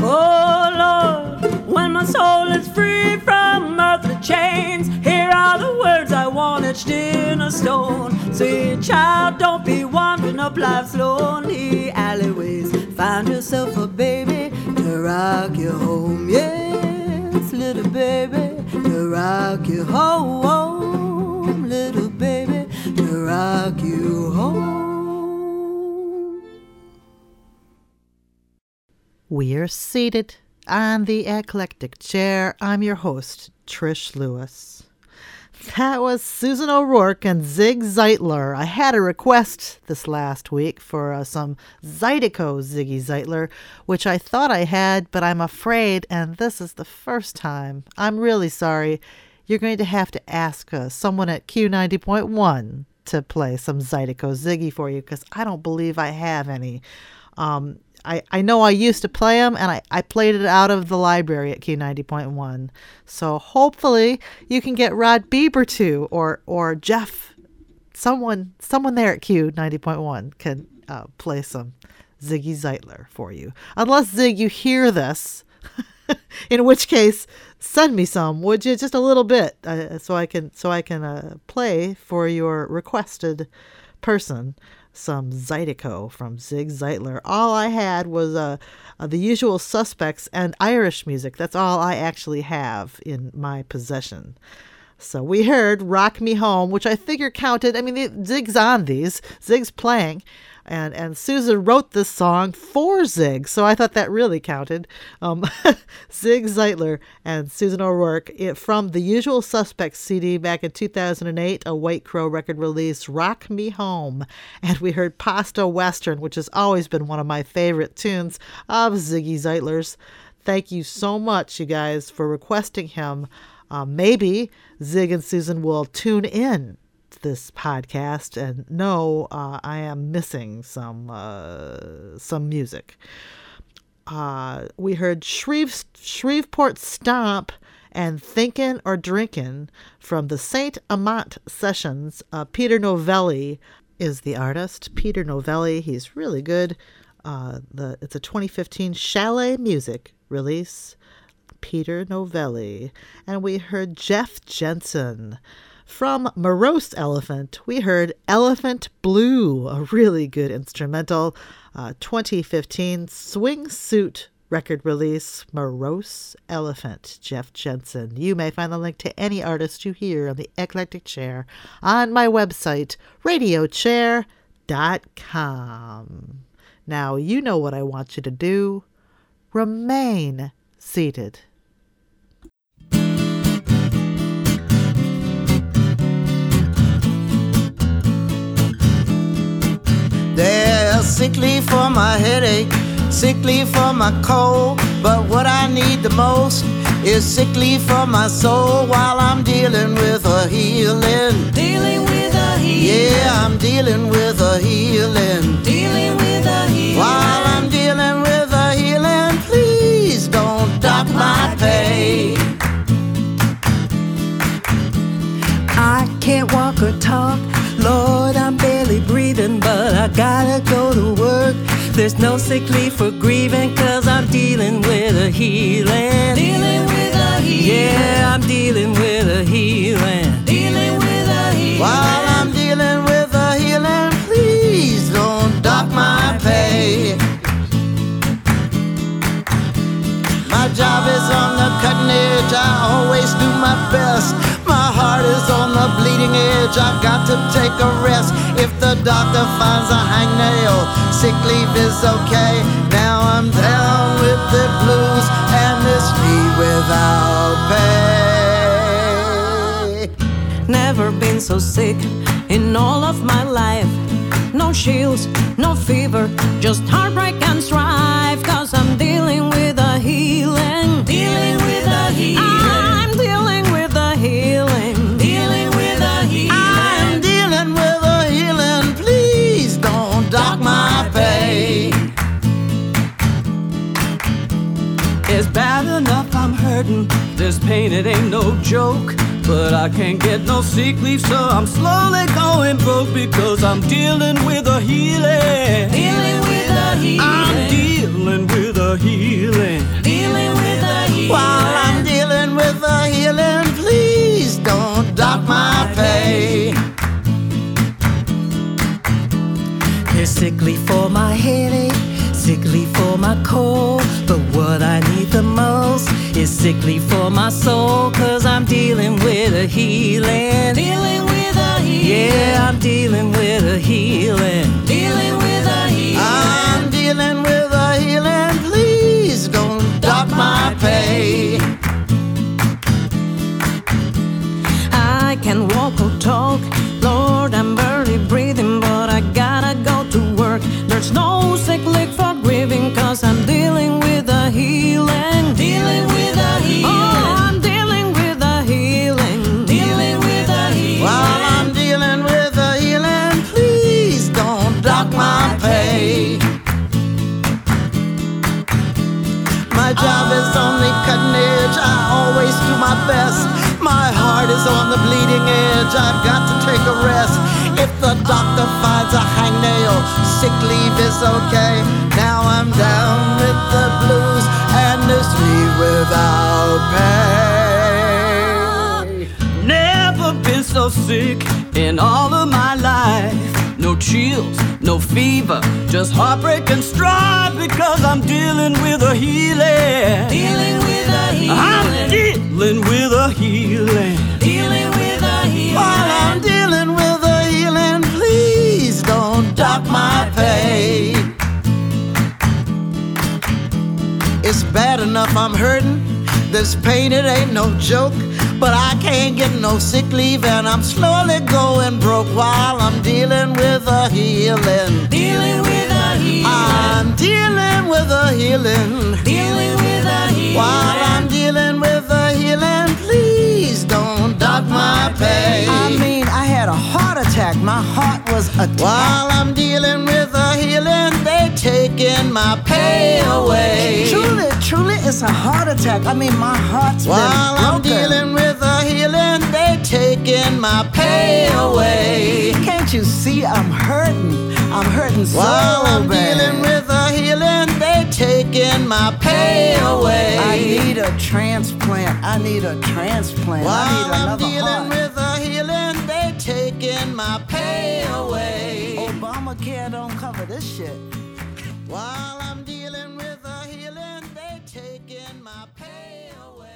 Oh Lord, when my soul is free from earthly chains, here are the words I want etched in a stone. Sweet child, don't be wandering up life's lonely alleyways, find yourself a baby to rock you home. Yes, little baby, to rock you home. Little baby, to rock you home. We're seated on the eclectic chair. I'm your host, Trish Lewis. That was Susan O'Rourke and Zig Zeitler. I had a request this last week for uh, some Zydeco Ziggy Zeitler, which I thought I had, but I'm afraid, and this is the first time, I'm really sorry, you're going to have to ask uh, someone at Q ninety point one to play some Zydeco Ziggy for you, because I don't believe I have any. Um, I, I know I used to play them, and I, I played it out of the library at Q ninety point one. So hopefully you can get Rod Bieber to, or or Jeff, someone someone there at Q ninety point one can uh, play some Ziggy Zeitler for you. Unless, Zig, you hear this, in which case, send me some, would you? Just a little bit, uh, so I can, so I can uh, play for your requested person some Zydeco from Zig Zeitler. All I had was uh, uh, the Usual Suspects and Irish music. That's all I actually have in my possession. So we heard Rock Me Home, which I figure counted. I mean, the, Zig's on these. Zig's playing. And and Susan wrote this song for Zig, so I thought that really counted. Um, Zig Zeitler and Susan O'Rourke, it, from the Usual Suspects C D back in two thousand eight, a White Crow record release, Rock Me Home. And we heard Pasta Western, which has always been one of my favorite tunes of Ziggy Zeitler's. Thank you so much, you guys, for requesting him. Uh, maybe Zig and Susan will tune in this podcast and no, uh, I am missing some uh, some music. Uh, we heard Shreve- Shreveport Stomp and Thinkin' or Drinkin' from the Saint Amant Sessions, uh, Peter Novelli, is the artist, Peter Novelli. He's really good. Uh, the it's a twenty fifteen Chalet Music release, Peter Novelli. And we heard Jeff Jensen. From Morose Elephant, we heard Elephant Blue, a really good instrumental. Uh, twenty fifteen Swing Suit record release, Morose Elephant, Jeff Jensen. You may find the link to any artist you hear on the Eclectic Chair on my website, radio chair dot com. Now, you know what I want you to do. Remain seated. There's sick leave for my headache, sick leave for my cold, but what I need the most is sick leave for my soul while I'm dealing with a healing. Dealing with a healing. Yeah, I'm dealing with a healing. Dealing with a healing. While I'm dealing with a healing, please don't dock my pay. I can't walk or talk. Lord, I'm barely breathing, but I gotta go to work. There's no sick leave for grieving, cause I'm dealing with a healing. Dealing with a healing. Yeah, I'm dealing with a healing. Dealing with a healing. While I'm dealing with a healing, please don't dock my pay. My job is on the cutting edge, I always do my best. My heart is on the bleeding edge, I've got to take a rest. If the doctor finds a hangnail, sick leave is okay. Now I'm down with the blues, and it's me without pay. Never been so sick in all of my life. No chills, no fever, just heartbreak and strife. Cause I'm dealing with a healing. Dealing with a healing. I'm dealing with a healing. Dealing with a healing. I'm dealing with a healing. Please don't dock my pay. It's bad enough I'm hurting. This pain, it ain't no joke. But I can't get no sick leave, so I'm slowly going broke because I'm dealing with a healing. Dealing with a healing. I'm dealing with a healing. Dealing with a healing. While I'm dealing with a healing, please don't dock my pay. There's sick leave for my headache, sick leave for my cold, but what I need the most is sick leave for my soul, cause I'm dealing with a healing. Dealing with a healing. Yeah, I'm dealing with a healing. Dealing with a healing. I'm dealing with a healing. Please don't dock my pay. I can walk or talk. Lord, I'm barely breathing, but I gotta go to work. There's no sick leave for grieving, cause I'm dealing with a healing. Dealing with a healing. Oh, I'm dealing with a healing. Dealing with a healing. While I'm dealing with a healing, please don't dock my pay. My job oh. is only cutting edge, I always do my best. My heart is on the bleeding edge, I've got to take a rest. If the doctor finds a hangnail, sick leave is okay. Now I'm down with the blues, and it's me without pay. Never been so sick in all of my life. No chills, no fever, just heartbreak and strife. Because I'm dealing with a healing. Dealing with a healing. I'm dealing with a healing. Dealing with a healing. While I'm dealing with a healing, please don't dock my pay. It's bad enough I'm hurting. This pain, it ain't no joke. But I can't get no sick leave, and I'm slowly going broke while I'm dealing with a healing. Dealing with a healing. I'm dealing with a healing. Dealing with a healing. While I'm dealing with a healing, please don't dock my pay. I mean, I had a heart attack. My heart was attacked. While I'm dealing with a healing, they taking my pay away. Truly, truly, it's a heart attack. I mean, my heart's been broken. While I'm dealing with a healing, they taking my pain away. Can't you see I'm hurting? I'm hurting so well, I'm dealing with a healing. They taking my pain away. I need a transplant. I need a transplant. Well, I need another I'm dealing heart. With a healing. They taking my pain away. Obamacare don't cover this shit. While I'm dealing with a healing, they taking my pain away.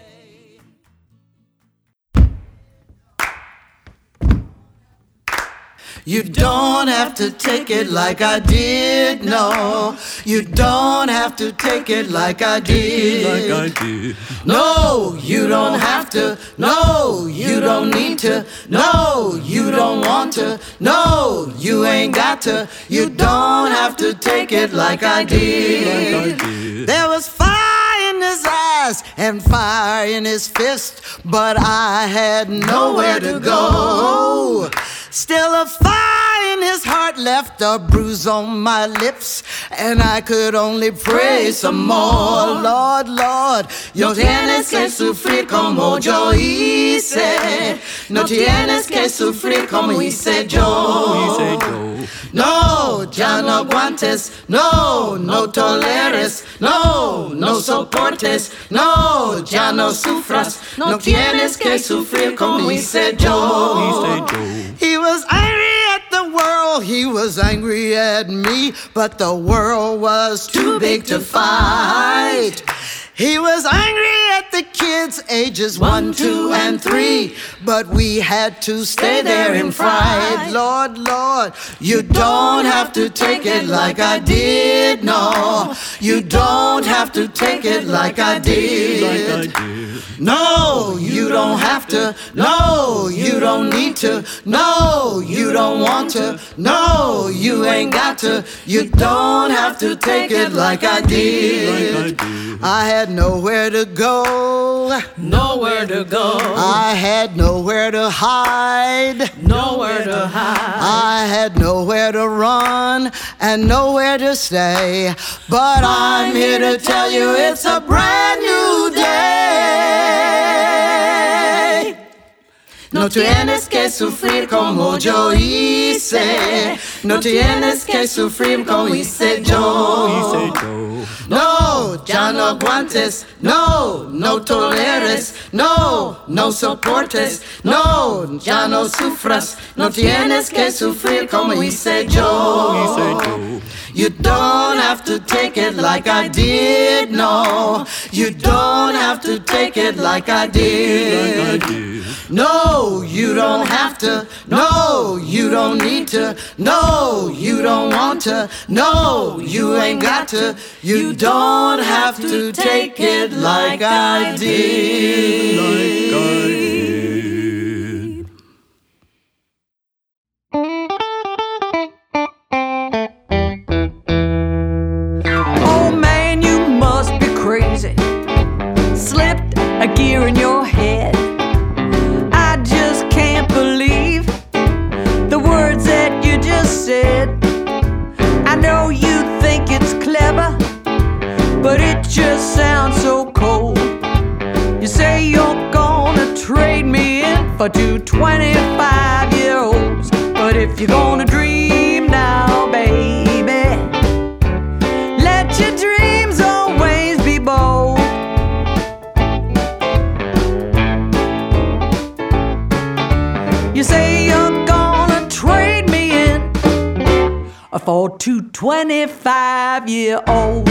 You don't have to take it like I did, no. You don't have to take it like I did. Like I did. No, you don't have to. No, you don't need to. No, you don't want to. No, you ain't got to. You don't have to take it like I did. Like I did. There was fire in his eyes and fire in his fist, but I had nowhere to go. Still a fire in his heart left a bruise on my lips, and I could only pray some more. Lord, Lord, no tienes que sufrir como yo hice. No tienes que sufrir como hice yo. No, ya no aguantes. No, no toleres. No, no soportes. No, ya no sufras. No tienes que sufrir como hice yo. He was angry at the world, he was angry at me, but the world was too big to fight. He was angry at the kids, ages one, two, and three, but we had to stay there in fright. Lord, Lord, you don't have to take it like I did, no. You don't have to take it like I did. No, you don't have to. No, you don't need to. No, you don't want to. No, you ain't got to. You don't have to take it like I did. I had nowhere to go, nowhere to go. I had nowhere to hide, nowhere to hide. I had nowhere to run and nowhere to stay, but I'm, I'm here to tell you it's a brand new day. No tienes que sufrir como yo hice. No tienes que sufrir como hice yo. No, ya no aguantes. No, no toleres. No, no soportes. No, ya no sufras. No tienes que sufrir como hice yo. You don't have to take it like I did, no. You don't have to take it like I did. No, you don't have to. No, you don't need to. No, you don't want to. No, you ain't got to. You don't have to take it like I did. Like I did. Oh man, you must be crazy. Slipped a gear in your head. Said, I know you think it's clever, but it just sounds so cold. You say you're gonna trade me in for two twenty-five-year-olds, but if you're gonna dream now, baby, let your dreams always be bold. You say you're gonna trade me for two twenty-five-year-olds.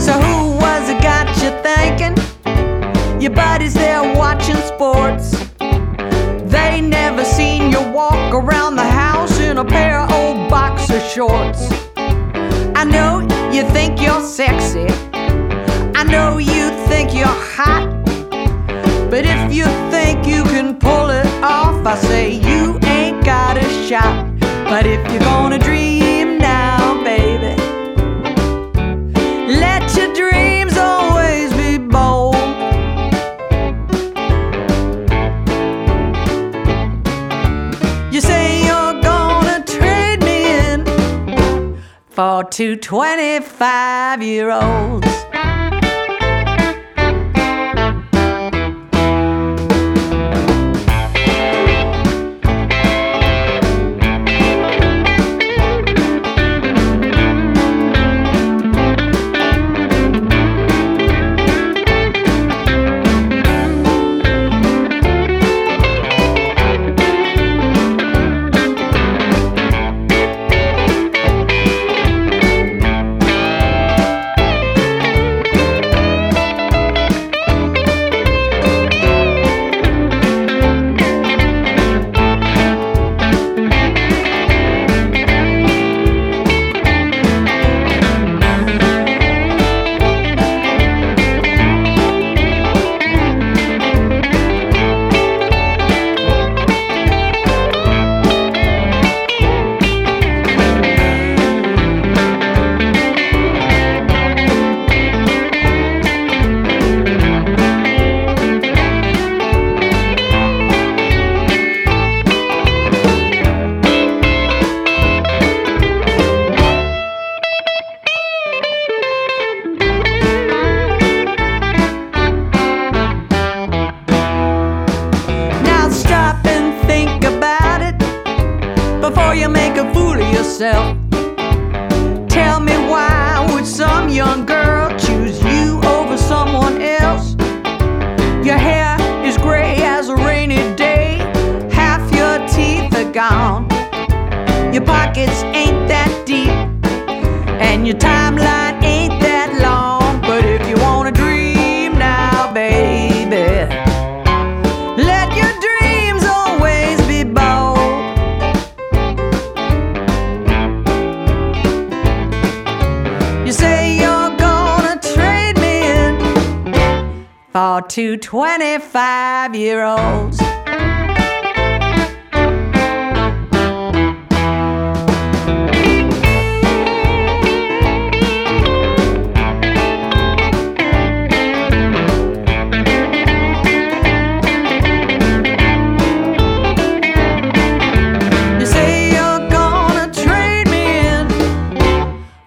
So who was it got you thinking? Your buddies there watching sports. They never seen you walk around the house in a pair of old boxer shorts. I know you think you're sexy. I know you think you're hot. But if you think you can pull it off, I say you ain't got a shot. But if you're gonna dream now, baby, let your dreams always be bold. You say you're gonna trade me in for two twenty-five-year-olds. think about it before you make a fool of yourself. Tell me, why would some young girl choose you over someone else? Your hair is gray as a rainy day, half your teeth are gone, your pockets ain't that deep, and your timeline ain't that long. But if you wanna dream now, baby, let your dreams always be bold. You say you're gonna trade me in for two twenty-five-year-olds.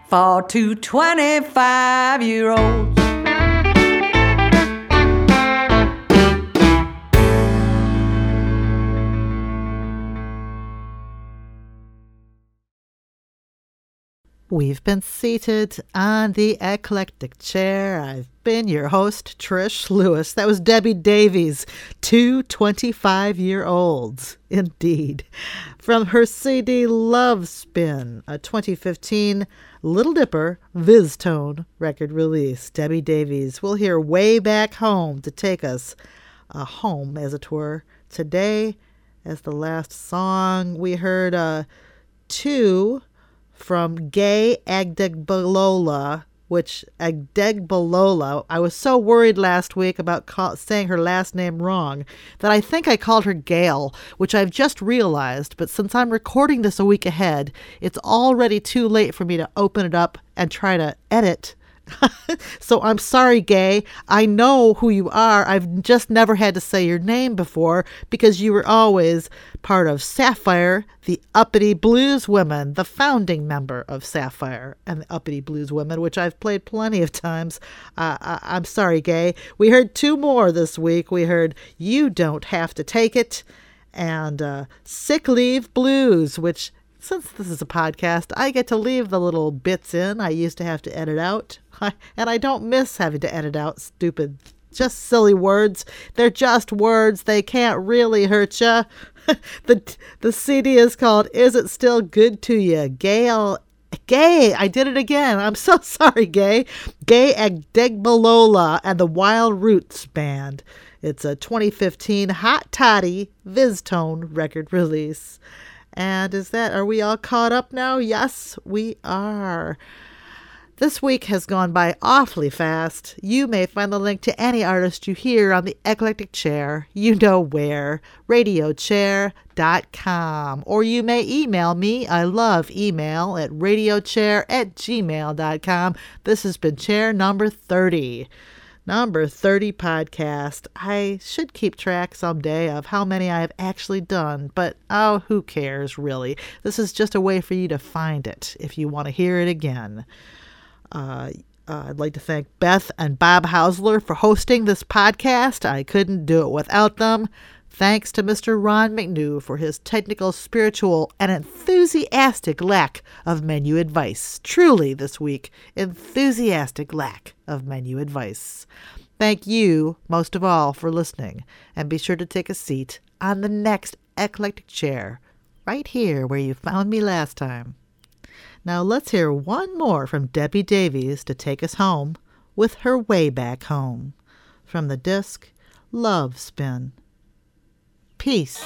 For two twenty-five-year-olds. We've been seated on the eclectic chair. I've been your host, Trish Lewis. That was Debbie Davies, two twenty-five-year-olds, indeed. From her C D Love Spin, a twenty fifteen Little Dipper Viztone record release, Debbie Davies. We'll hear Way Back Home to take us uh, home, as it were. Today, as the last song, we heard uh, two... from Gaye Adegbalola, which Adegbalola, I was so worried last week about call, saying her last name wrong that I think I called her Gail, which I've just realized, but since I'm recording this a week ahead, it's already too late for me to open it up and try to edit. So I'm sorry, Gaye. I know who you are. I've just never had to say your name before because you were always part of Sapphire, the Uppity Blues Women, the founding member of Sapphire and the Uppity Blues Women, which I've played plenty of times. Uh, I- I'm sorry, Gaye. We heard two more this week. We heard You Don't Have to Take It and uh, Sick Leave Blues, which... since this is a podcast, I get to leave the little bits in I used to have to edit out. And I don't miss having to edit out stupid, just silly words. They're just words. They can't really hurt ya. the the C D is called Is It Still Good to Ya? Gail, Gaye, I did it again. I'm so sorry, Gaye. Gaye Adegbalola and the Wild Roots Band. It's a twenty fifteen Hot Toddy Viztone record release. And is that, are we all caught up now? Yes, we are. This week has gone by awfully fast. You may find the link to any artist you hear on the Eclectic Chair, you know where, radio chair dot com. Or you may email me, I love email, at radio chair at gmail dot com. This has been chair number thirty. Number thirty podcast. I should keep track someday of how many I have actually done, but oh, who cares, really? This is just a way for you to find it if you want to hear it again. Uh, uh, I'd like to thank Beth and Bob Hausler for hosting this podcast. I couldn't do it without them. Thanks to Mister Ron McNew for his technical, spiritual, and enthusiastic lack of menu advice. Truly, this week, enthusiastic lack of menu advice. Thank you, most of all, for listening. And be sure to take a seat on the next Eclectic Chair, right here where you found me last time. Now let's hear one more from Debbie Davies to take us home with her Way Back Home. From the disc, Love Spin. Peace.